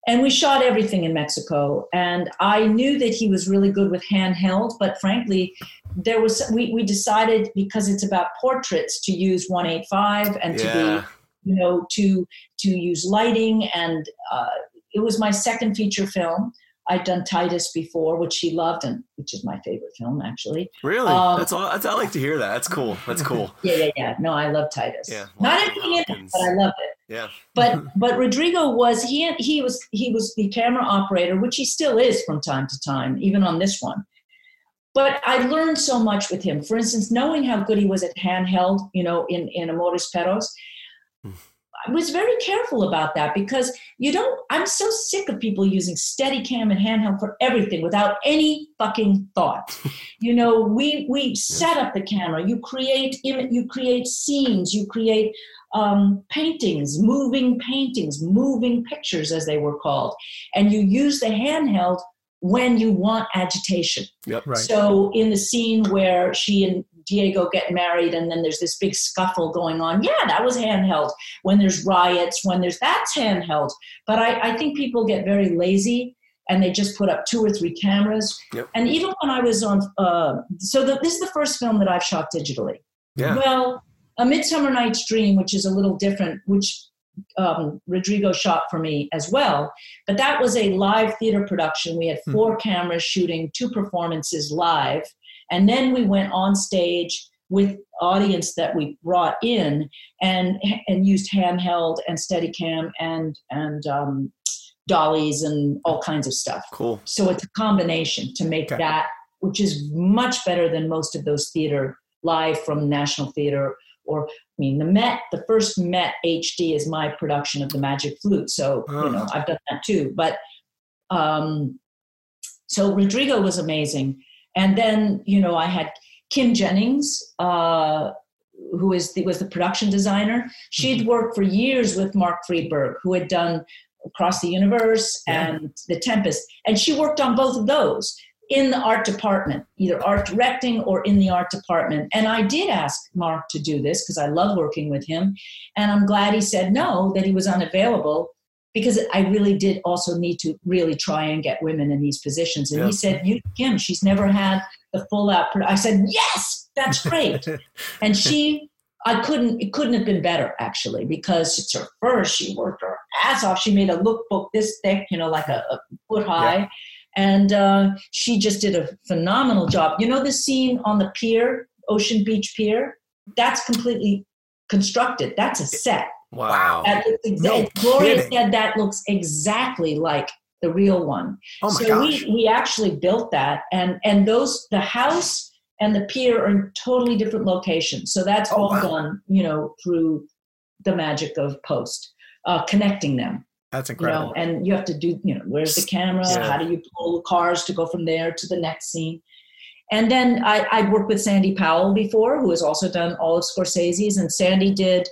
And we shot everything in Mexico, and I knew that he was really good with handheld, but frankly, we decided, because it's about portraits, to use 1.85 and to be, you know, to use lighting. And it was my second feature film. I'd done Titus before, which he loved, and which is my favorite film, actually. Really? That's all. I like to hear that. That's cool. Yeah. No, I love Titus. Yeah. Not everything in it, but I loved it. Yeah. But Rodrigo was he was the camera operator, which he still is from time to time, even on this one. But I learned so much with him. For instance, knowing how good he was at handheld, you know, in Amores Perros. I was very careful about that, because I'm so sick of people using Steadicam and handheld for everything without any fucking thought. You know, we set up the camera, you create scenes, you create paintings, moving pictures, as they were called. And you use the handheld when you want agitation. Yep, right. So in the scene where she and Diego get married, and then there's this big scuffle going on. Yeah, that was handheld. When there's riots, that's handheld. But I think people get very lazy, and they just put up 2 or 3 cameras. Yep. And even when I was on, this is the first film that I've shot digitally. Yeah. Well, A Midsummer Night's Dream, which is a little different, which Rodrigo shot for me as well. But that was a live theater production. We had 4 cameras shooting 2 performances live. And then we went on stage with audience that we brought in and used handheld and Steadicam and dollies and all kinds of stuff. Cool. So it's a combination to make that, which is much better than most of those theater live from National Theater. Or, I mean, the first Met HD is my production of The Magic Flute. So, you know, I've done that too. But so Rodrigo was amazing. And then, you know, I had Kim Jennings, who was the production designer. She'd worked for years with Mark Friedberg, who had done Across the Universe and The Tempest. And she worked on both of those in the art department, either art directing or in the art department. And I did ask Mark to do this because I love working with him. And I'm glad he said no, that he was unavailable, because I really did also need to really try and get women in these positions. And he said, Kim, she's never had the full out. I said, yes, that's great. And it couldn't have been better, actually, because it's her first. She worked her ass off. She made a lookbook this thick, you know, like a foot high. Yeah. And she just did a phenomenal job. You know, the scene on the pier, Ocean Beach Pier, that's completely constructed. That's a set. Wow. Gloria said that looks exactly like the real one. Oh my gosh. So we actually built that, and those, the house and the pier are in totally different locations. So that's all done, through the magic of post, connecting them. That's incredible. And you have to do, where's the camera? Yeah. How do you pull the cars to go from there to the next scene? And then I worked with Sandy Powell before, who has also done all of Scorsese's, and Sandy did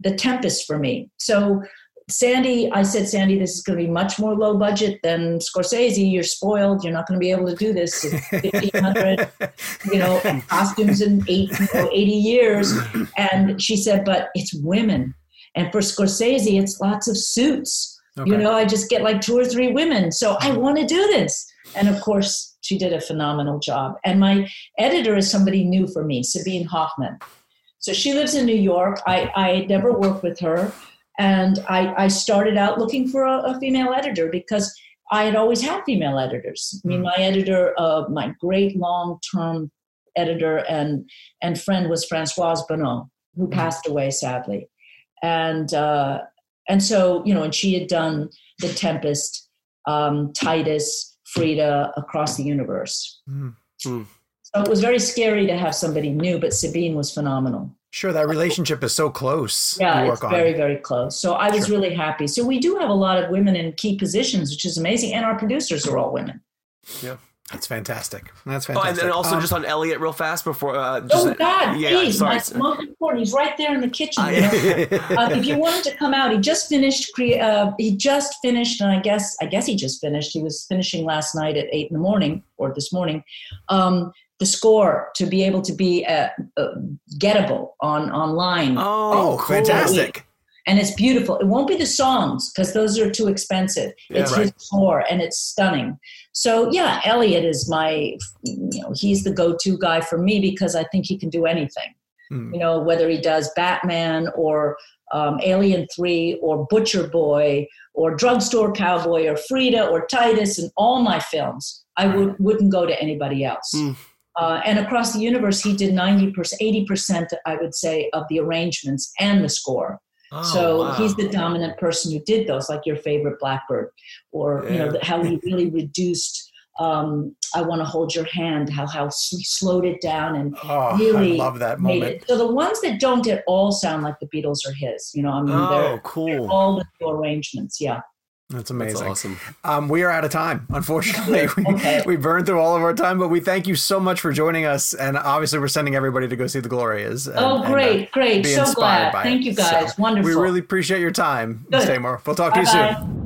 The Tempest for me. So Sandy, I said, Sandy, this is going to be much more low budget than Scorsese. You're spoiled. You're not going to be able to do this. It's 1,500, costumes in 80 years. And she said, but it's women. And for Scorsese, it's lots of suits. Okay. I just get like 2 or 3 women. So I want to do this. And of course, she did a phenomenal job. And my editor is somebody new for me, Sabine Hoffman. So she lives in New York. I never worked with her. And I started out looking for a female editor because I had always had female editors. I mean, my editor, my great long-term editor and friend was Françoise Bonneau, who passed away, sadly. And so, and she had done The Tempest, Titus, Frida, Across the Universe. So it was very scary to have somebody new, but Sabine was phenomenal. Sure, that relationship is so close. Yeah, it's very, very close. So I was really happy. So we do have a lot of women in key positions, which is amazing. And our producers are all women. Yeah, that's fantastic. Oh, and then also just on Elliot real fast before. Oh, God, please. That's most important. He's right there in the kitchen. If you wanted to come out, he just finished. And I guess he just finished. He was finishing last night at 8 a.m. or this morning. The score to be able to be gettable online. Oh, fantastic. And it's beautiful. It won't be the songs because those are too expensive. Yeah, it's his score and it's stunning. So yeah, Elliot is my, he's the go-to guy for me because I think he can do anything. Whether he does Batman or Alien 3 or Butcher Boy or Drugstore Cowboy or Frida or Titus and all my films, I wouldn't go to anybody else. And Across the Universe, he did 80%, I would say, of the arrangements and the score. Oh, so he's the dominant person who did those, like your favorite Blackbird, or how he really reduced I Want to Hold Your Hand, how slowed it down and really I love that moment. Made it. So the ones that don't at all sound like the Beatles are his, they're all the new arrangements, That's amazing. That's awesome. We are out of time, unfortunately. We burned through all of our time, but we thank you so much for joining us. And obviously, we're sending everybody to go see The Glorias. Great. Be so glad. Thank you, guys. So, wonderful. We really appreciate your time, Ms. Taymor. We'll talk to you soon.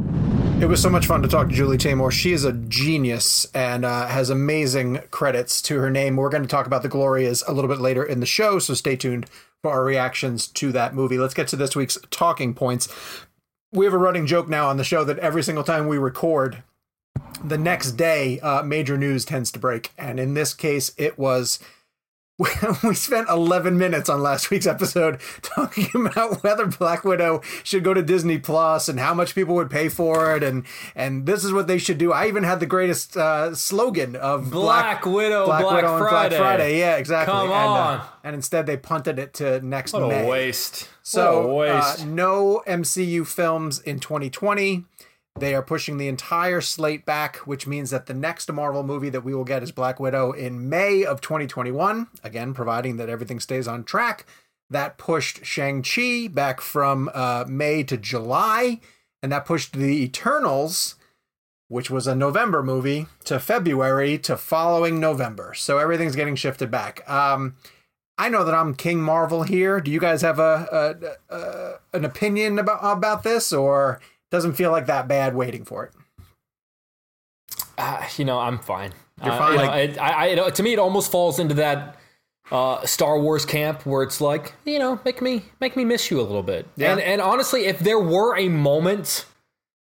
It was so much fun to talk to Julie Taymor. She is a genius and has amazing credits to her name. We're going to talk about The Glorias a little bit later in the show, so stay tuned for our reactions to that movie. Let's get to this week's talking points. We have a running joke now on the show that every single time we record, the next day, major news tends to break. And in this case, it was, we spent 11 minutes on last week's episode talking about whether Black Widow should go to Disney Plus and how much people would pay for it. And this is what they should do. I even had the greatest slogan of Black Widow and Black Friday. Yeah, exactly. Come on. And instead they punted it to next May. What a waste. So no MCU films in 2020. They are pushing the entire slate back, which means that the next Marvel movie that we will get is Black Widow in May of 2021. Again, providing that everything stays on track. That pushed Shang-Chi back from May to July. And that pushed The Eternals, which was a November movie, to February to following November. So everything's getting shifted back. I know that I'm King Marvel here. Do you guys have an opinion about this, or doesn't feel like that bad waiting for it? I'm fine. You're fine. To me, it almost falls into that Star Wars camp where it's like, make me miss you a little bit. Yeah. And honestly, if there were a moment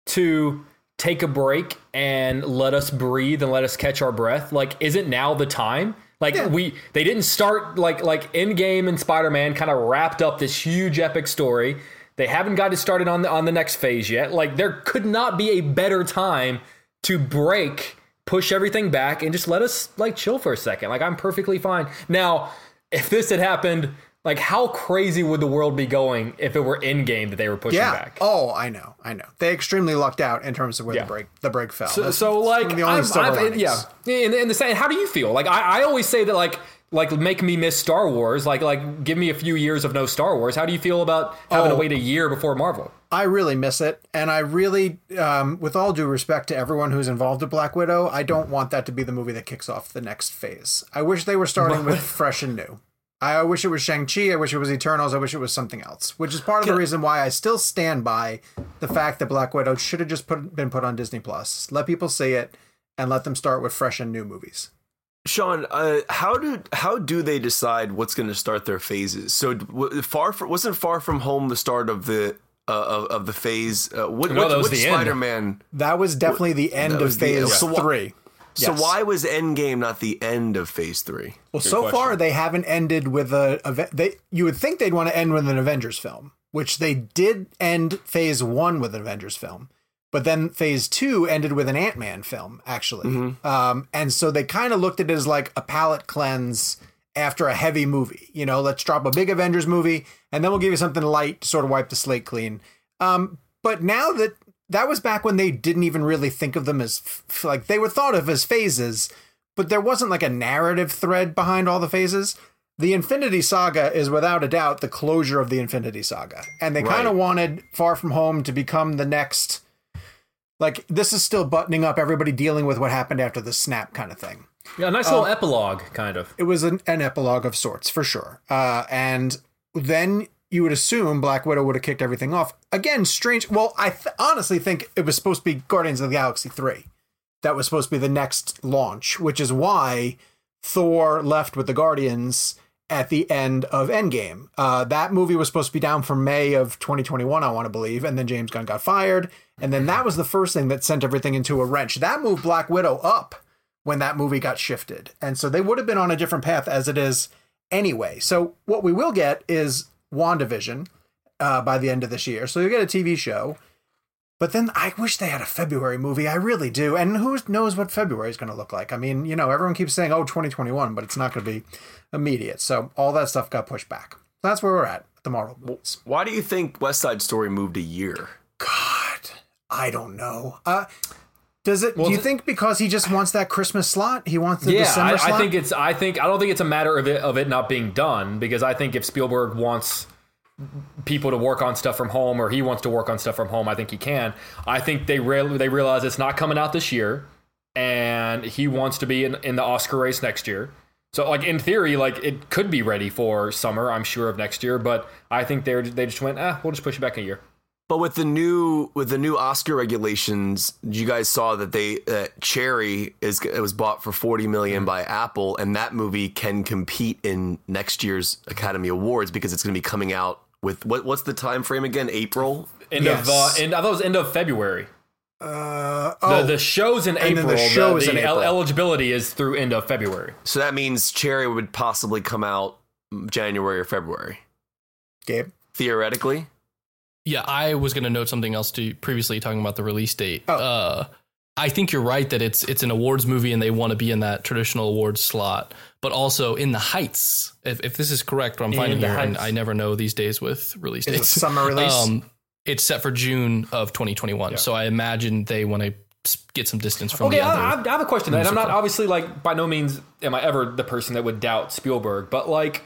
to take a break and let us breathe and let us catch our breath, isn't now the time? They didn't start like Endgame and Spider-Man kind of wrapped up this huge epic story. They haven't got it started on the next phase yet. There could not be a better time to break, push everything back, and just let us chill for a second. I'm perfectly fine. Now, if this had happened Like, how crazy would the world be going if it were in-game that they were pushing back? Oh, I know. They extremely lucked out in terms of where the break fell. So like, the only in the same, how do you feel? Like, I always say that, like make me miss Star Wars. Like, give me a few years of no Star Wars. How do you feel about having to wait a year before Marvel? I really miss it. And I really, with all due respect to everyone who's involved with Black Widow, I don't want that to be the movie that kicks off the next phase. I wish they were starting with fresh and new. I wish it was Shang-Chi. I wish it was Eternals. I wish it was something else, which is part of the reason why I still stand by the fact that Black Widow should have just been put on Disney+. Let people see it and let them start with fresh and new movies. Sean, how do they decide what's going to start their phases? So wasn't Far From Home the start of the phase? What was Spider-Man? End. That was definitely the end of phase 3. So why was Endgame not the end of Phase 3? Well, so far they haven't ended with you would think they'd want to end with an Avengers film, which they did end Phase 1 with an Avengers film, but then Phase 2 ended with an Ant-Man film, actually. Mm-hmm. And so they kind of looked at it as like a palate cleanse after a heavy movie. You know, let's drop a big Avengers movie, and then we'll give you something light to sort of wipe the slate clean. But now that was back when they didn't even really think of them as like they were thought of as phases, but there wasn't like a narrative thread behind all the phases. The Infinity Saga is without a doubt the closure of the Infinity Saga. And they kind of wanted Far From Home to become the next, like, this is still buttoning up everybody dealing with what happened after the snap kind of thing. Yeah. A nice little epilogue kind of. It was an epilogue of sorts for sure. And then you would assume Black Widow would have kicked everything off. Again, strange. Well, I honestly think it was supposed to be Guardians of the Galaxy 3. That was supposed to be the next launch, which is why Thor left with the Guardians at the end of Endgame. That movie was supposed to be down for May of 2021, I want to believe. And then James Gunn got fired. And then that was the first thing that sent everything into a wrench. That moved Black Widow up when that movie got shifted. And so they would have been on a different path as it is anyway. So what we will get is WandaVision by the end of this year. So you'll get a TV show. But then I wish they had a February movie. I really do. And who knows what February is going to look like? I mean, you know, everyone keeps saying, 2021, but it's not going to be immediate. So all that stuff got pushed back. That's where we're at the Marvel movies. Why do you think West Side Story moved a year? God, I don't know. Do you think because he just wants that Christmas slot? He wants the December slot? I don't think it's a matter of it not being done, because I think if Spielberg wants people to work on stuff from home, or he wants to work on stuff from home, I think he can. I think they realize it's not coming out this year, and he wants to be in the Oscar race next year. So like in theory, like it could be ready for summer, I'm sure, of next year, but I think they just went, we'll just push it back a year. But with the new Oscar regulations, you guys saw that Cherry was bought for $40 million by Apple, and that movie can compete in next year's Academy Awards because it's going to be coming out with what's the time frame again? April? I thought it was end of February. The show's in April. The show is in April. Eligibility is through end of February. So that means Cherry would possibly come out January or February. Gabe, theoretically. Yeah, I was going to note something else to previously talking about the release date. I think you're right that it's an awards movie and they want to be in that traditional awards slot, but also in the heights. If this is correct, what I'm finding here, and I never know these days with release dates. It's a summer release. It's set for June of 2021. Yeah. So I imagine they want to get some distance from the other. I have a question. And I'm not obviously like by no means am I ever the person that would doubt Spielberg, but like,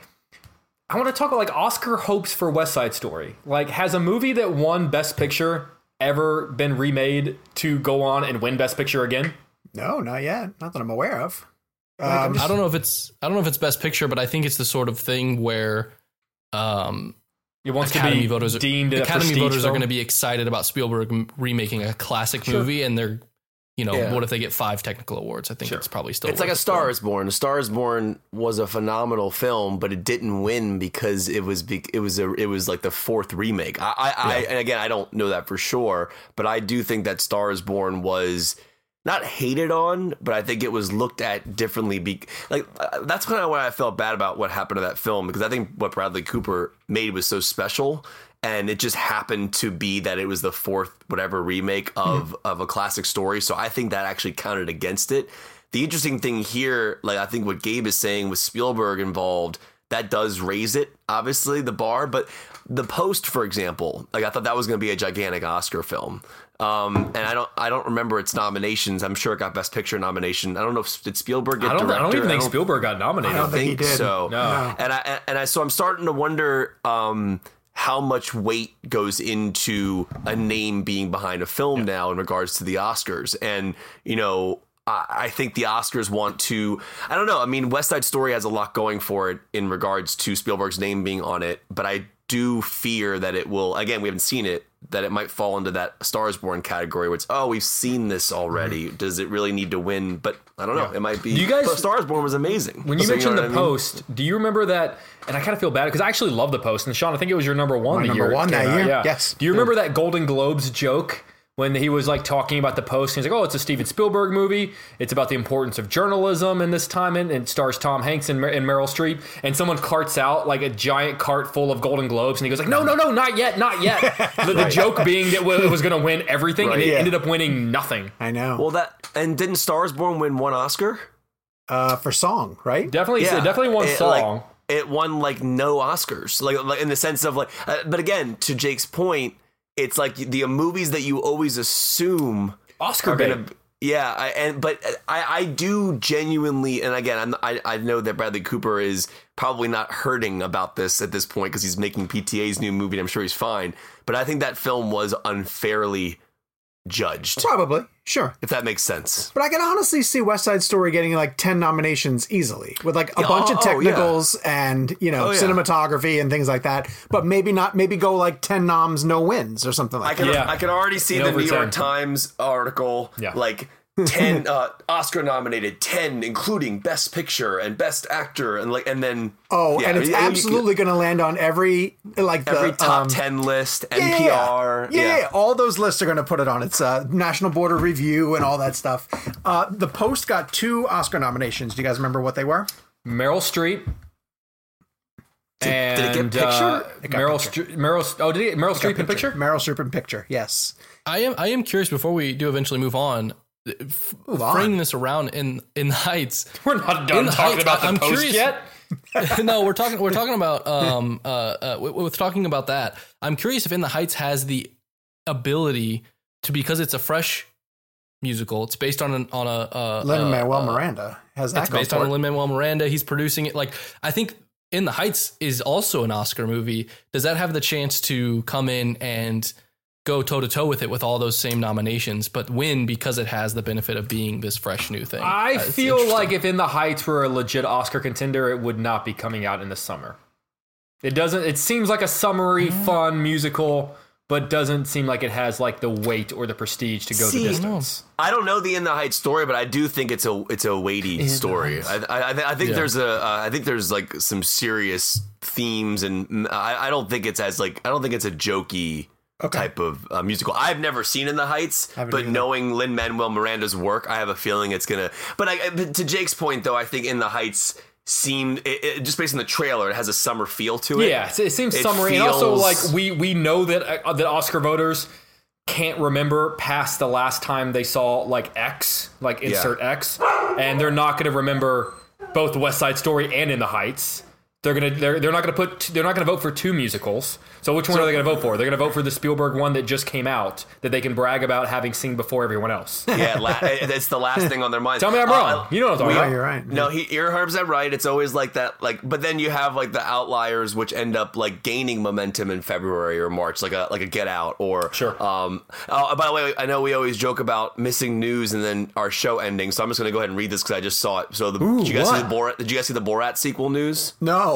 I want to talk about like Oscar hopes for West Side Story. Like, has a movie that won Best Picture ever been remade to go on and win Best Picture again? No, not yet. Not that I'm aware of. I don't know if it's Best Picture, but I think it's the sort of thing where it wants Academy to be voters deemed. Academy voters are going to be excited about Spielberg remaking a classic movie, and they're, you know, what if they get 5 technical awards? I think it's probably still. It's like A Star Is Born. A Star Is Born was a phenomenal film, but it didn't win because it was like the 4th remake. And again, I don't know that for sure, but I do think that Star Is Born was not hated on, but I think it was looked at differently. That's kind of why I felt bad about what happened to that film, because I think what Bradley Cooper made was so special. And it just happened to be that it was the 4th whatever remake of a classic story. So I think that actually counted against it. The interesting thing here, like I think what Gabe is saying with Spielberg involved, that does raise it, obviously, the bar. But The Post, for example, like I thought that was going to be a gigantic Oscar film. And I don't remember its nominations. I'm sure it got Best Picture nomination. I don't know if did Spielberg get director. I don't think Spielberg got nominated. I don't think he did. So. No. So I'm starting to wonder how much weight goes into a name being behind a film now in regards to the Oscars. And, you know, I think the Oscars want to, I don't know. I mean, West Side Story has a lot going for it in regards to Spielberg's name being on it, but I do fear that it will, again, we haven't seen it, that it might fall into that A Star Is Born category where it's, oh, we've seen this already. Mm-hmm. Does it really need to win? But I don't know. Yeah. It might be. You guys, A Star Is Born was amazing. When you mentioned The Post, do you remember that? And I kind of feel bad because I actually love The Post. And Sean, I think it was your number one. My number one that year. Yeah. Yes. Do you remember that Golden Globes joke when he was like talking about The Post? He's like, oh, it's a Steven Spielberg movie. It's about the importance of journalism in this time, and it stars Tom Hanks and Meryl Streep. And someone carts out like a giant cart full of Golden Globes, and he goes like, no, not yet. The joke being that it was going to win everything, and it ended up winning nothing. I know. Well, didn't Star Is Born win one Oscar? For song, right? Definitely, yeah. Definitely one song. Like, it won like no Oscars, like in the sense of like. But again, to Jake's point. It's like the movies that you always assume Oscar bait. Yeah, I do genuinely, and again, I know that Bradley Cooper is probably not hurting about this at this point because he's making PTA's new movie, and I'm sure he's fine. But I think that film was unfairly judged. Probably, sure. If that makes sense. But I can honestly see West Side Story getting like 10 nominations easily with like a bunch of technicals and, you know, cinematography and things like that. But maybe go like 10 noms, no wins or something like that. I can already see the New York Times article like 10 Oscar nominated, 10 including Best Picture and Best Actor and like and then. Oh, yeah, and it's absolutely going to land on every top 10 list, NPR. Yeah, all those lists are going to put it on. It's National Border Review and all that stuff. The Post got 2 Oscar nominations. Do you guys remember what they were? Meryl Streep. Did it get Picture? Meryl Streep in Picture? Meryl Streep in Picture, yes. I am curious, before we do eventually move on, bringing this around in the Heights. We're not done talking about The Post yet. No, we're talking about talking about that. I'm curious if In the Heights has the ability to, because it's a fresh musical. It's based on a Lin-Manuel Miranda has that. It's based on Lin-Manuel Miranda. He's producing it. Like, I think In the Heights is also an Oscar movie. Does that have the chance to come in and go toe to toe with it with all those same nominations, but win because it has the benefit of being this fresh new thing? I feel like if In the Heights were a legit Oscar contender, it would not be coming out in the summer. It doesn't. It seems like a summery, fun musical, but doesn't seem like it has like the weight or the prestige to go the distance. I don't know the In the Heights story, but I do think it's a weighty story. I think there's I think there's like some serious themes, and I don't think it's as like, I don't think it's a jokey. Okay. Type of musical. I've never seen In the Heights, but knowing Lin-Manuel Miranda's work, I have a feeling it's gonna. But to Jake's point, though, I think In the Heights seemed just based on the trailer, it has a summer feel to it. Yeah, it seems summery, and also like we know that that Oscar voters can't remember past the last time they saw like X, like insert X, and they're not going to remember both West Side Story and In the Heights. They're not gonna vote for 2 musicals. So which one are they gonna vote for? They're gonna vote for the Spielberg one that just came out that they can brag about having seen before everyone else. Yeah, it's the last thing on their minds. Tell me I'm wrong. You know what I'm talking about. You're right. No, you're 100% right. It's always like that. Like, but then you have like the outliers which end up like gaining momentum in February or March, like a Get Out or sure. By the way, I know we always joke about missing news and then our show ending. So I'm just gonna go ahead and read this because I just saw it. So did you guys see the Borat sequel news? No.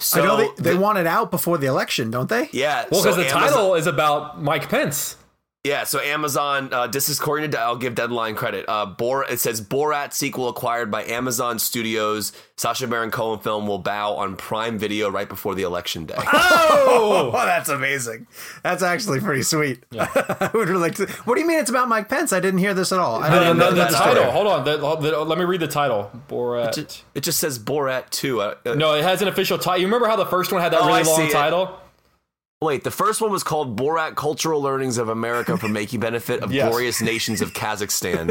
So I know they want it out before the election, don't they? Yeah. Well, because the title is about Mike Pence. Yeah. So Amazon, this is according to, I'll give Deadline credit. It says Borat sequel acquired by Amazon Studios. Sacha Baron Cohen film will bow on Prime Video right before the election day. Oh, that's amazing. That's actually pretty sweet. Yeah. I would really like to. What do you mean it's about Mike Pence? I didn't hear this at all. I don't know the title. Hold on. Let me read the title. Borat. It just says Borat 2. No, it has an official title. You remember how the first one had that really long title? Wait, the first one was called Borat Cultural Learnings of America for Making Benefit of Glorious Nations of Kazakhstan.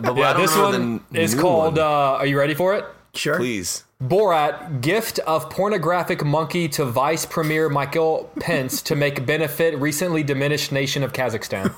But this one is called, are you ready for it? Sure. Please. Borat, gift of pornographic monkey to Vice Premier Michael Pence to make benefit recently diminished nation of Kazakhstan.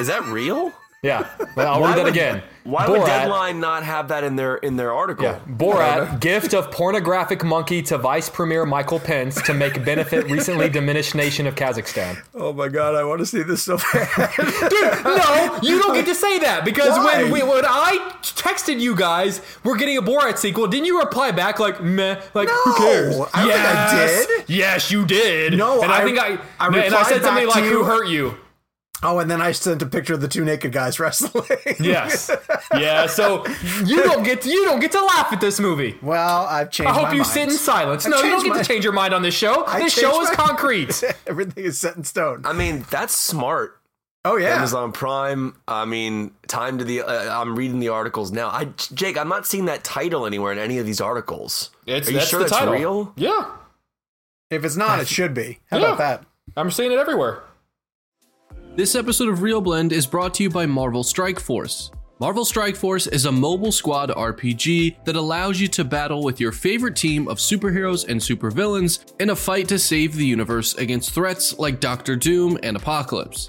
Is that real? Yeah, I'll read that again. Why would Deadline not have that in their article? Yeah. Borat, gift of pornographic monkey to Vice Premier Michael Pence to make benefit recently diminished nation of Kazakhstan. Oh my God, I want to see this so bad. Dude, no, you don't get to say that because when I texted you guys, we're getting a Borat sequel, didn't you reply back like, meh, like no, who cares? I think I did. Yes, you did. No, and I said something like, who hurt you? Oh, and then I sent a picture of the two naked guys wrestling. Yes, yeah. So you don't get to laugh at this movie. Well, I've changed. I hope you sit in silence. No, you don't get to change your mind on this show. This show is concrete. Everything is set in stone. I mean, that's smart. Oh yeah, Amazon Prime. I mean, time to the. I'm reading the articles now. Jake, I'm not seeing that title anywhere in any of these articles. Are you sure that's real? Yeah. If it's not, it should be. How about that? I'm seeing it everywhere. This episode of Real Blend is brought to you by Marvel Strike Force. Marvel Strike Force is a mobile squad RPG that allows you to battle with your favorite team of superheroes and supervillains in a fight to save the universe against threats like Doctor Doom and Apocalypse.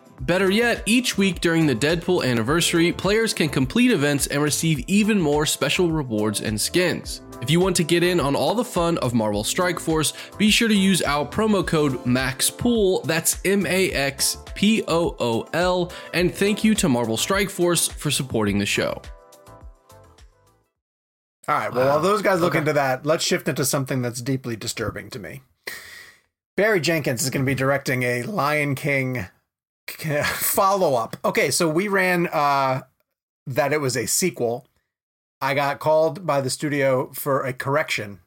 Better yet, each week during the Deadpool anniversary, players can complete events and receive even more special rewards and skins. If you want to get in on all the fun of Marvel Strike Force, be sure to use our promo code MAXPOOL, that's MAXPOOL, and thank you to Marvel Strike Force for supporting the show. All right, well, while those guys look into that, let's shift into something that's deeply disturbing to me. Barry Jenkins is going to be directing a Lion King follow up. Okay, so we ran that it was a sequel. I got called by the studio for a correction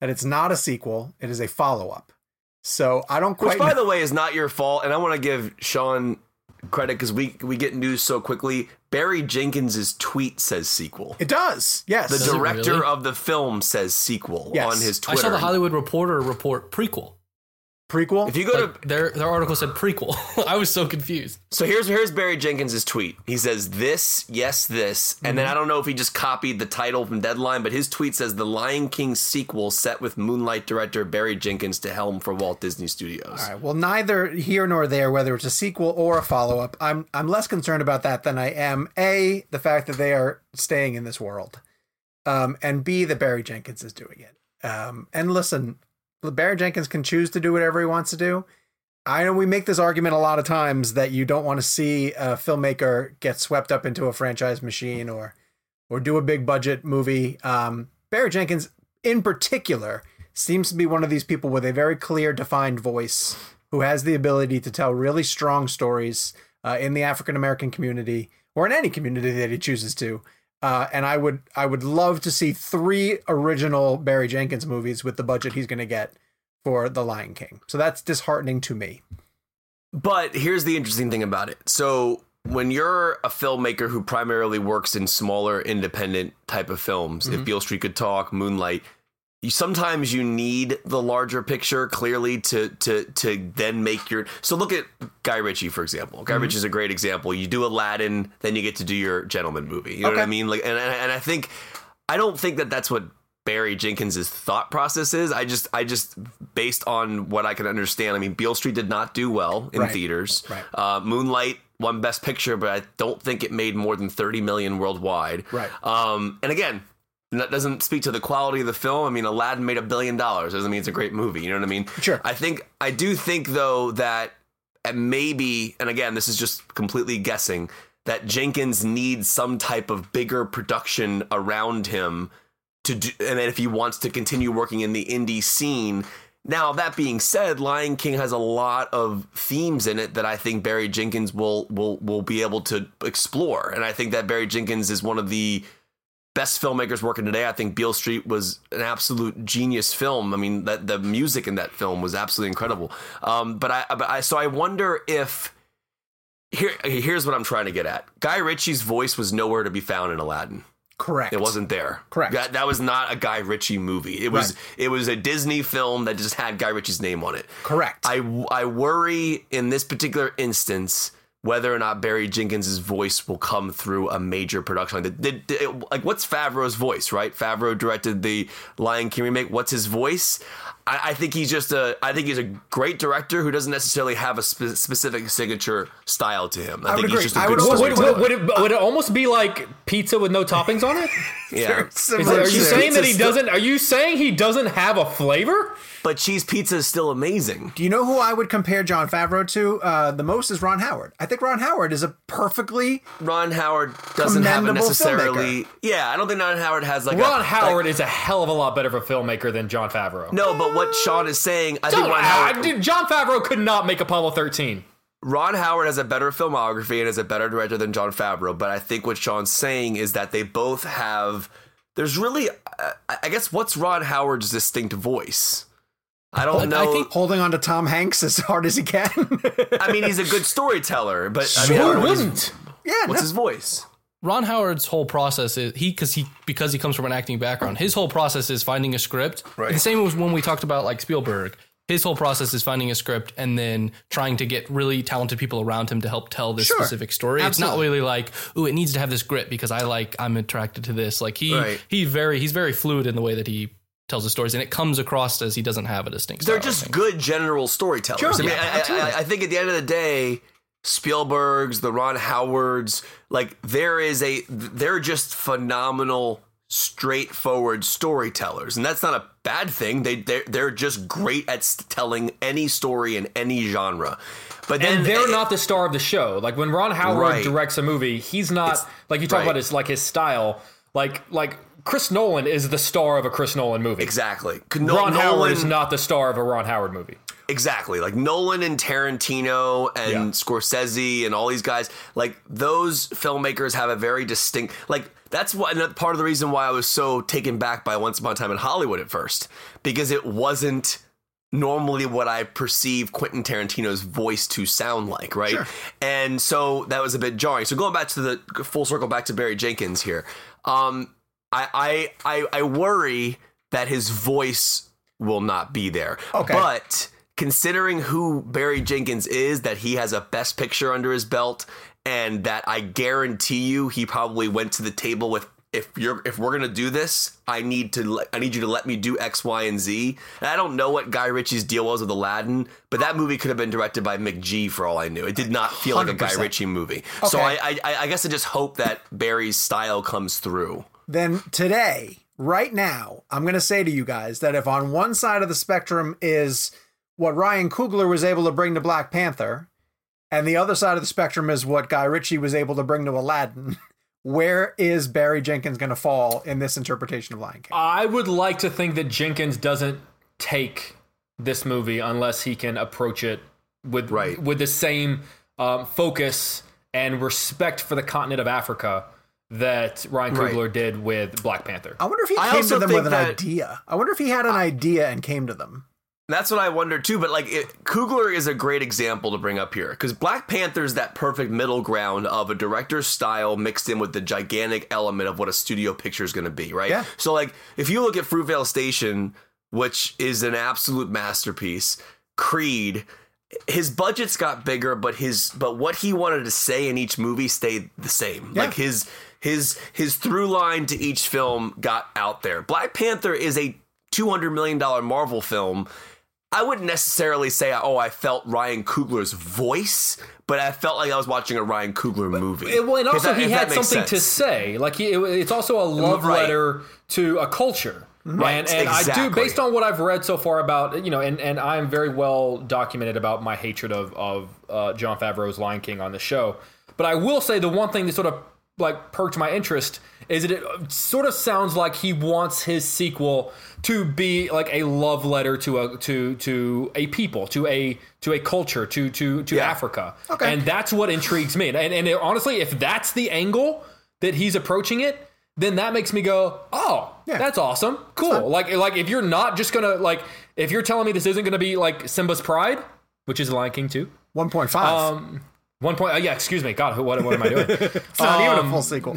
that it's not a sequel, it is a follow up. So I don't quite. Which, by the way, is not your fault, and I want to give Sean credit because we get news so quickly. Barry Jenkins's tweet says sequel. It does. Yes. The director of the film says sequel on his Twitter. I saw the Hollywood Reporter report prequel. Prequel? If you go to their article said prequel. I was so confused. So here's Barry Jenkins' tweet. He says this, and then I don't know if he just copied the title from Deadline, but his tweet says The Lion King sequel set with Moonlight director Barry Jenkins to helm for Walt Disney Studios. All right. Well, neither here nor there, whether it's a sequel or a follow up, I'm less concerned about that than I am A, the fact that they are staying in this world, and B, that Barry Jenkins is doing it. And listen. Barry Jenkins can choose to do whatever he wants to do. I know we make this argument a lot of times that you don't want to see a filmmaker get swept up into a franchise machine or do a big budget movie. Barry Jenkins, in particular, seems to be one of these people with a very clear, defined voice who has the ability to tell really strong stories in the African-American community or in any community that he chooses to. And I would love to see 3 original Barry Jenkins movies with the budget he's going to get for The Lion King. So that's disheartening to me. But here's the interesting thing about it. So when you're a filmmaker who primarily works in smaller, independent type of films, if Beale Street Could Talk, Moonlight, sometimes you need the larger picture clearly to then make your. So look at Guy Ritchie, for example. Guy Ritchie is a great example. You do Aladdin, then you get to do your gentleman movie. You know what I mean? Like, and I don't think that that's what Barry Jenkins's thought process is. I just based on what I can understand. I mean, Beale Street did not do well in theaters. Right. Moonlight won Best Picture, but I don't think it made more than 30 million worldwide. Right. And again. And that doesn't speak to the quality of the film. I mean, Aladdin made $1 billion. Doesn't mean it's a great movie. You know what I mean? Sure. I do think, though, that maybe, and again, this is just completely guessing, that Jenkins needs some type of bigger production around him to do. And then if he wants to continue working in the indie scene. Now, that being said, Lion King has a lot of themes in it that I think Barry Jenkins will be able to explore. And I think that Barry Jenkins is one of the best filmmakers working today. I think Beale Street was an absolute genius film. I mean, that the music in that film was absolutely incredible. So I wonder if here's what I'm trying to get at. Guy Ritchie's voice was nowhere to be found in Aladdin. Correct. It wasn't there. Correct. That was not a Guy Ritchie movie. It was It was a Disney film that just had Guy Ritchie's name on it. Correct. I worry in this particular instance whether or not Barry Jenkins' voice will come through a major production. Like, what's Favreau's voice, right? Favreau directed the Lion King remake. What's his voice? I think he's just I think he's a great director who doesn't necessarily have a specific signature style to him. I think he's just a good storyteller. Would it almost be like pizza with no toppings on it? Yeah. Are you saying he doesn't have a flavor? But cheese pizza is still amazing. Do you know who I would compare Jon Favreau to the most is Ron Howard. I think Ron Howard is a perfectly Ron Howard doesn't have a necessarily filmmaker. Yeah, I don't think Ron Howard has like Ron Howard is a hell of a lot better of a filmmaker than Jon Favreau. No, but what Sean is saying, I think Jon Favreau could not make Apollo 13. Ron Howard has a better filmography and is a better director than Jon Favreau, but I think what Sean's saying is that they both have there's really I guess what's Ron Howard's distinct voice? I don't know. I think holding on to Tom Hanks as hard as he can. I mean, he's a good storyteller, but sure wouldn't. Yeah, what's his voice? Ron Howard's whole process is because he comes from an acting background. His whole process is finding a script. Right. The same was when we talked about like Spielberg. His whole process is finding a script and then trying to get really talented people around him to help tell this specific story. Absolutely. It's not really like, ooh, it needs to have this grit because I'm attracted to this. Like he's very fluid in the way that he tells the stories, and it comes across as he doesn't have a distinct style. They're just good general storytellers. Sure. I think at the end of the day, Spielberg's, the Ron Howards, like they're just phenomenal, straightforward storytellers, and that's not a bad thing. They're just great at telling any story in any genre. But they're not the star of the show. Like when Ron Howard directs a movie, he's not like you talk about his like his style, like. Chris Nolan is the star of a Chris Nolan movie. Exactly. Ron Howard is not the star of a Ron Howard movie. Exactly. Like Nolan and Tarantino and Scorsese and all these guys, like those filmmakers have a very distinct, like that's part of the reason why I was so taken back by Once Upon a Time in Hollywood at first, because it wasn't normally what I perceive Quentin Tarantino's voice to sound like, right? Sure. And so that was a bit jarring. So going back to the full circle back to Barry Jenkins here, I worry that his voice will not be there. Okay. But considering who Barry Jenkins is, that he has a Best Picture under his belt, and that I guarantee you he probably went to the table with, if we're going to do this, I need you to let me do X, Y, and Z. And I don't know what Guy Ritchie's deal was with Aladdin, but that movie could have been directed by McGee for all I knew. It did not feel 100%. Like a Guy Ritchie movie. Okay. So I guess I just hope that Barry's style comes through. Then today, right now, I'm going to say to you guys that if on one side of the spectrum is what Ryan Coogler was able to bring to Black Panther, and the other side of the spectrum is what Guy Ritchie was able to bring to Aladdin, where is Barry Jenkins going to fall in this interpretation of Lion King? I would like to think that Jenkins doesn't take this movie unless he can approach it with the same focus and respect for the continent of Africa that Ryan Coogler did with Black Panther. I wonder if he came to them with an idea. I wonder if he had an idea and came to them. That's what I wonder too, but Coogler is a great example to bring up here because Black Panther's that perfect middle ground of a director's style mixed in with the gigantic element of what a studio picture is going to be, right? Yeah. So like if you look at Fruitvale Station, which is an absolute masterpiece, Creed, his budgets got bigger, but what he wanted to say in each movie stayed the same. Yeah. Like his through line to each film got out there. Black Panther is a $200 million Marvel film. I wouldn't necessarily say, I felt Ryan Coogler's voice, but I felt like I was watching a Ryan Coogler movie. He had something to say. Like it's also a love letter to a culture. Right. And exactly. I do, based on what I've read so far about, and I'm very well documented about my hatred of Jon Favreau's Lion King on the show. But I will say the one thing that sort of like perked my interest is that it sort of sounds like he wants his sequel to be like a love letter to a people, to a culture, to Africa. Okay. And that's what intrigues me. And honestly, if that's the angle that he's approaching it, then that makes me go, oh, yeah, that's awesome. Cool. Like if you're not just going to, like, if you're telling me this isn't going to be like Simba's Pride, which is The Lion King 2. 1.5. 1 point. Yeah, excuse me. God, what am I doing? It's not even a full sequel.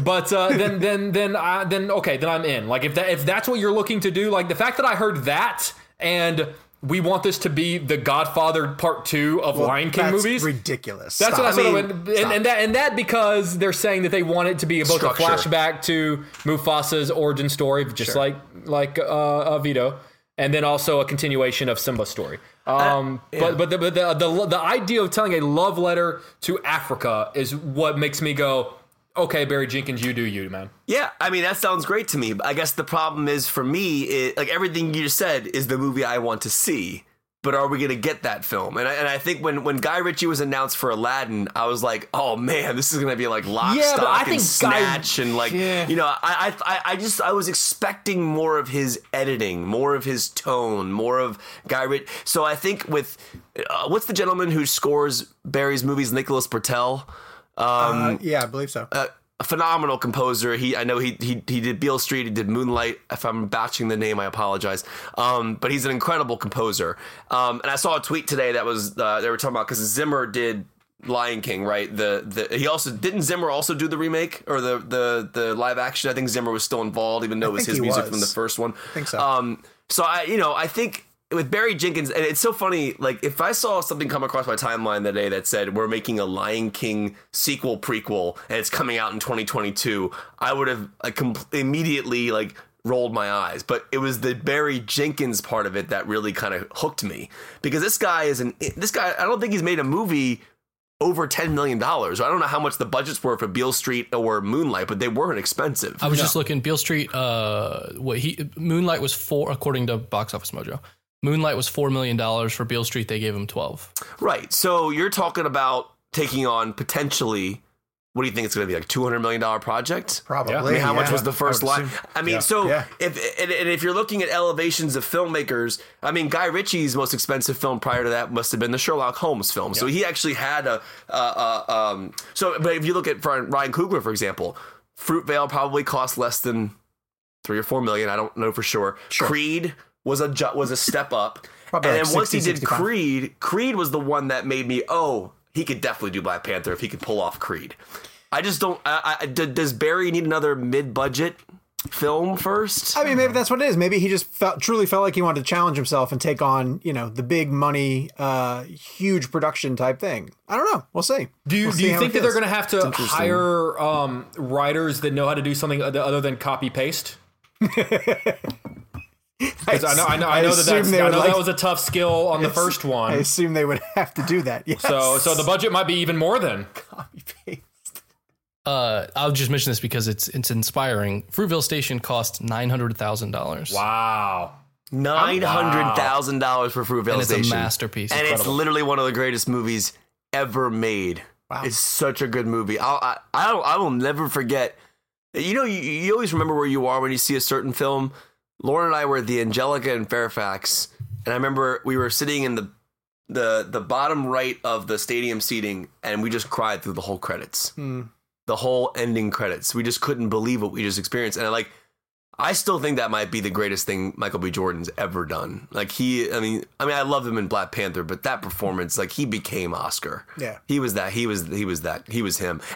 But then I'm in. Like if that's what you're looking to do, like the fact that I heard that and we want this to be the Godfather Part 2 of Lion King movies. That's ridiculous. That's what I mean. And that because they're saying that they want it to be both a flashback to Mufasa's origin story, just like Vito, and then also a continuation of Simba's story. But the idea of telling a love letter to Africa is what makes me go, okay, Barry Jenkins, you do you, man. Yeah, I mean, that sounds great to me. But I guess the problem is for me, like everything you just said is the movie I want to see. But are we going to get that film? And I think when Guy Ritchie was announced for Aladdin, I was like, oh man, this is going to be like Lock, Stock, and Snatch. I was expecting more of his editing, more of his tone, more of Guy Ritchie. So I think with, what's the gentleman who scores Barry's movies, Nicholas Patel? I believe so. A phenomenal composer. I know he did Beale Street, he did Moonlight. If I'm botching the name, I apologize. But he's an incredible composer. And I saw a tweet today that was they were talking about because Zimmer did Lion King, right? Didn't Zimmer also do the remake or the live action? I think Zimmer was still involved, even though it was his music from the first one. I think so. I think with Barry Jenkins, and it's so funny, like if I saw something come across my timeline that day that said we're making a Lion King sequel prequel and it's coming out in 2022, I would have immediately like rolled my eyes. But it was the Barry Jenkins part of it that really kind of hooked me, because this guy, I don't think he's made a movie over $10 million. I don't know how much the budgets were for Beale Street or Moonlight, but they weren't expensive. I was just looking. Beale Street, Moonlight was $4 million, according to Box Office Mojo. Moonlight was $4 million. For Beale Street, they gave him 12. Right. So you're talking about taking on potentially, what do you think it's going to be, like $200 million project? Probably. I mean, how much was the first line? I mean, if you're looking at elevations of filmmakers, I mean, Guy Ritchie's most expensive film prior to that must have been the Sherlock Holmes film. Yeah. So he actually had but if you look at Ryan Coogler, for example, Fruitvale probably cost less than $3 or $4 million. I don't know for sure. Creed was a step up. Probably, and then like once he did 65. Creed was the one that made me, he could definitely do Black Panther if he could pull off Creed. I just don't, does Barry need another mid-budget film first? I mean, maybe that's what it is. Maybe he just truly felt like he wanted to challenge himself and take on, the big money, huge production type thing. I don't know. We'll see. Do you think that they're going to have to hire writers that know how to do something other than copy paste? I know that was a tough skill on the first one. I assume they would have to do that. Yes. So the budget might be even more than copy paste. I'll just mention this because it's inspiring. Fruitvale Station cost $900,000. Wow. $900,000 for Fruitvale Station. And it's a masterpiece. And it's literally one of the greatest movies ever made. Wow. It's such a good movie. I will never forget. You always remember where you are when you see a certain film. Lauren and I were at the Angelica in Fairfax, and I remember we were sitting in the bottom right of the stadium seating, and we just cried through the whole credits, the whole ending credits. We just couldn't believe what we just experienced, and I still think that might be the greatest thing Michael B. Jordan's ever done. I love him in Black Panther, but that performance, he became Oscar. Yeah, he was him.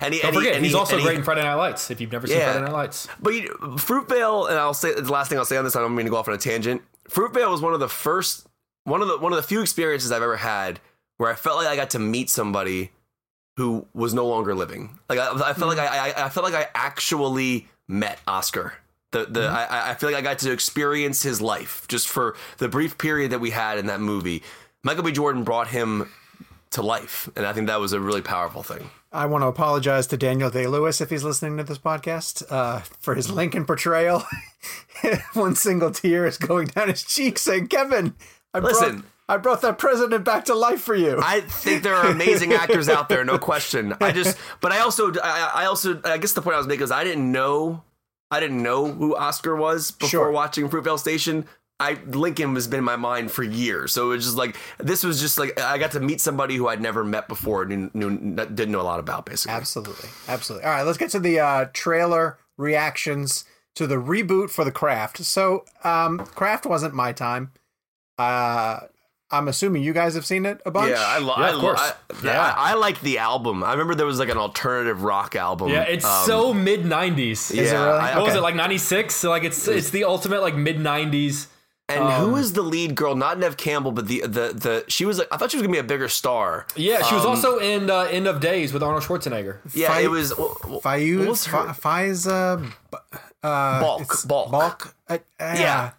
And he's also great in Friday Night Lights. If you've never seen Friday Night Lights, but Fruitvale, and I'll say the last thing I'll say on this. I don't mean to go off on a tangent. Fruitvale was one of the few experiences I've ever had where I felt like I got to meet somebody who was no longer living. I felt like I actually met Oscar. I feel like I got to experience his life just for the brief period that we had in that movie. Michael B. Jordan brought him to life, and I think that was a really powerful thing. I want to apologize to Daniel Day-Lewis if he's listening to this podcast for his Lincoln portrayal. One single tear is going down his cheek saying, Kevin, I brought that president back to life for you. I think there are amazing actors out there, no question. I guess the point I was making is I didn't know who Oscar was before watching Fruitvale Station. Lincoln has been in my mind for years. So it was just I got to meet somebody who I'd never met before and didn't know a lot about, basically. Absolutely. All right, let's get to the trailer reactions to the reboot for The Craft. So Craft wasn't my time. I'm assuming you guys have seen it a bunch. Yeah, I like the album. I remember there was like an alternative rock album. Yeah, it's so mid 90s. Yeah, is it really? What was it, like 96? So like it's the ultimate like mid 90s. And who is the lead girl? Not Neve Campbell, but the she was like, I thought she was gonna be a bigger star. Yeah, she was also in End of Days with Arnold Schwarzenegger. Yeah, it was Fairuza Balk. Yeah,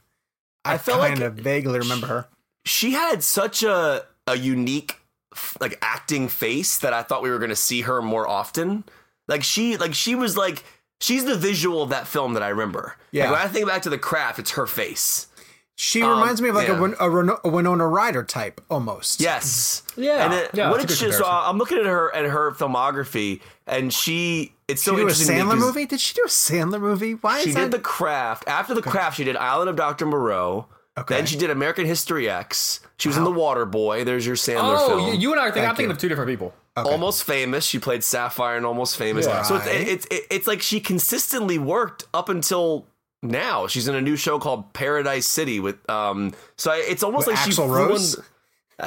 I felt kind of vaguely remember her. She had such a unique like acting face that I thought we were gonna see her more often. She was she's the visual of that film that I remember. Yeah, when I think back to The Craft, it's her face. She reminds me of a Winona Ryder type almost. Yes. Yeah. And I'm looking at her filmography, and it's so interesting. Did she do a Sandler movie? Why is that? She did The Craft. After The Craft, she did Island of Dr. Moreau. Okay. Then she did American History X. She was in The Waterboy. There's your Sandler film. Oh, you and I are thinking of two different people. Okay. Almost Famous. She played Sapphire in Almost Famous. Yeah. So it's like she consistently worked up until now. She's in a new show called Paradise City with it's almost like Axl Rose.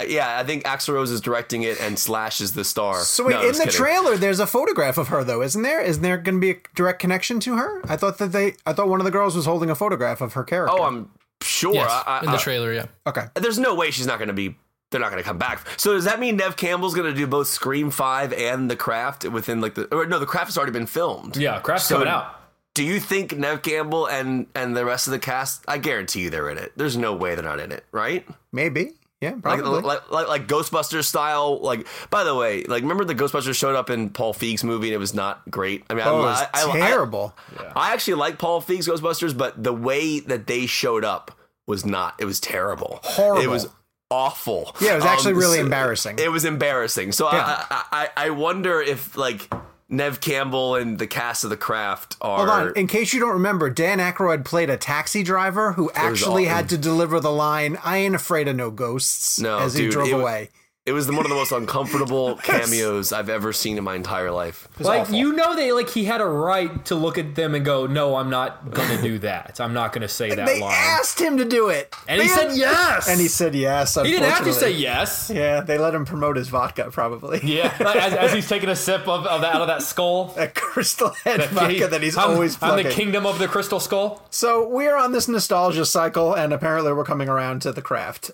Yeah, I think Axl Rose is directing it and Slash is the star. So wait, in the trailer there's a photograph of her though, isn't there? Isn't there going to be a direct connection to her? I thought one of the girls was holding a photograph of her character. Oh, I'm sure. Yes, in the trailer, yeah. Okay. There's no way they're not going to come back. So does that mean Neve Campbell's going to do both Scream 5 and The Craft within The Craft has already been filmed. Yeah, Craft's coming out. Do you think Neve Campbell and the rest of the cast? I guarantee you they're in it. There's no way they're not in it, right? Maybe, yeah, probably. Like Ghostbusters style. Like, by the way, like remember the Ghostbusters showed up in Paul Feig's movie and it was not great. I mean, it was terrible. I actually like Paul Feig's Ghostbusters, but the way that they showed up was not. It was terrible. Horrible. It was awful. Yeah, it was actually really embarrassing. It was embarrassing. So yeah. I wonder if like Neve Campbell and the cast of The Craft are... Hold on. In case you don't remember, Dan Aykroyd played a taxi driver who actually had to deliver the line, "I ain't afraid of no ghosts," he drove away. It was one of the most uncomfortable cameos I've ever seen in my entire life. Like, awful. You know, he had a right to look at them and go, "No, I'm not going to do that. I'm not going to say that line." They asked him to do it. And he said yes. And he said yes. He didn't have to say yes. Yeah, they let him promote his vodka, probably. Yeah, as he's taking a sip out of that skull. That crystal head vodka that he's always plugging. I'm the kingdom of the crystal skull. So we're on this nostalgia cycle, and apparently we're coming around to The Craft.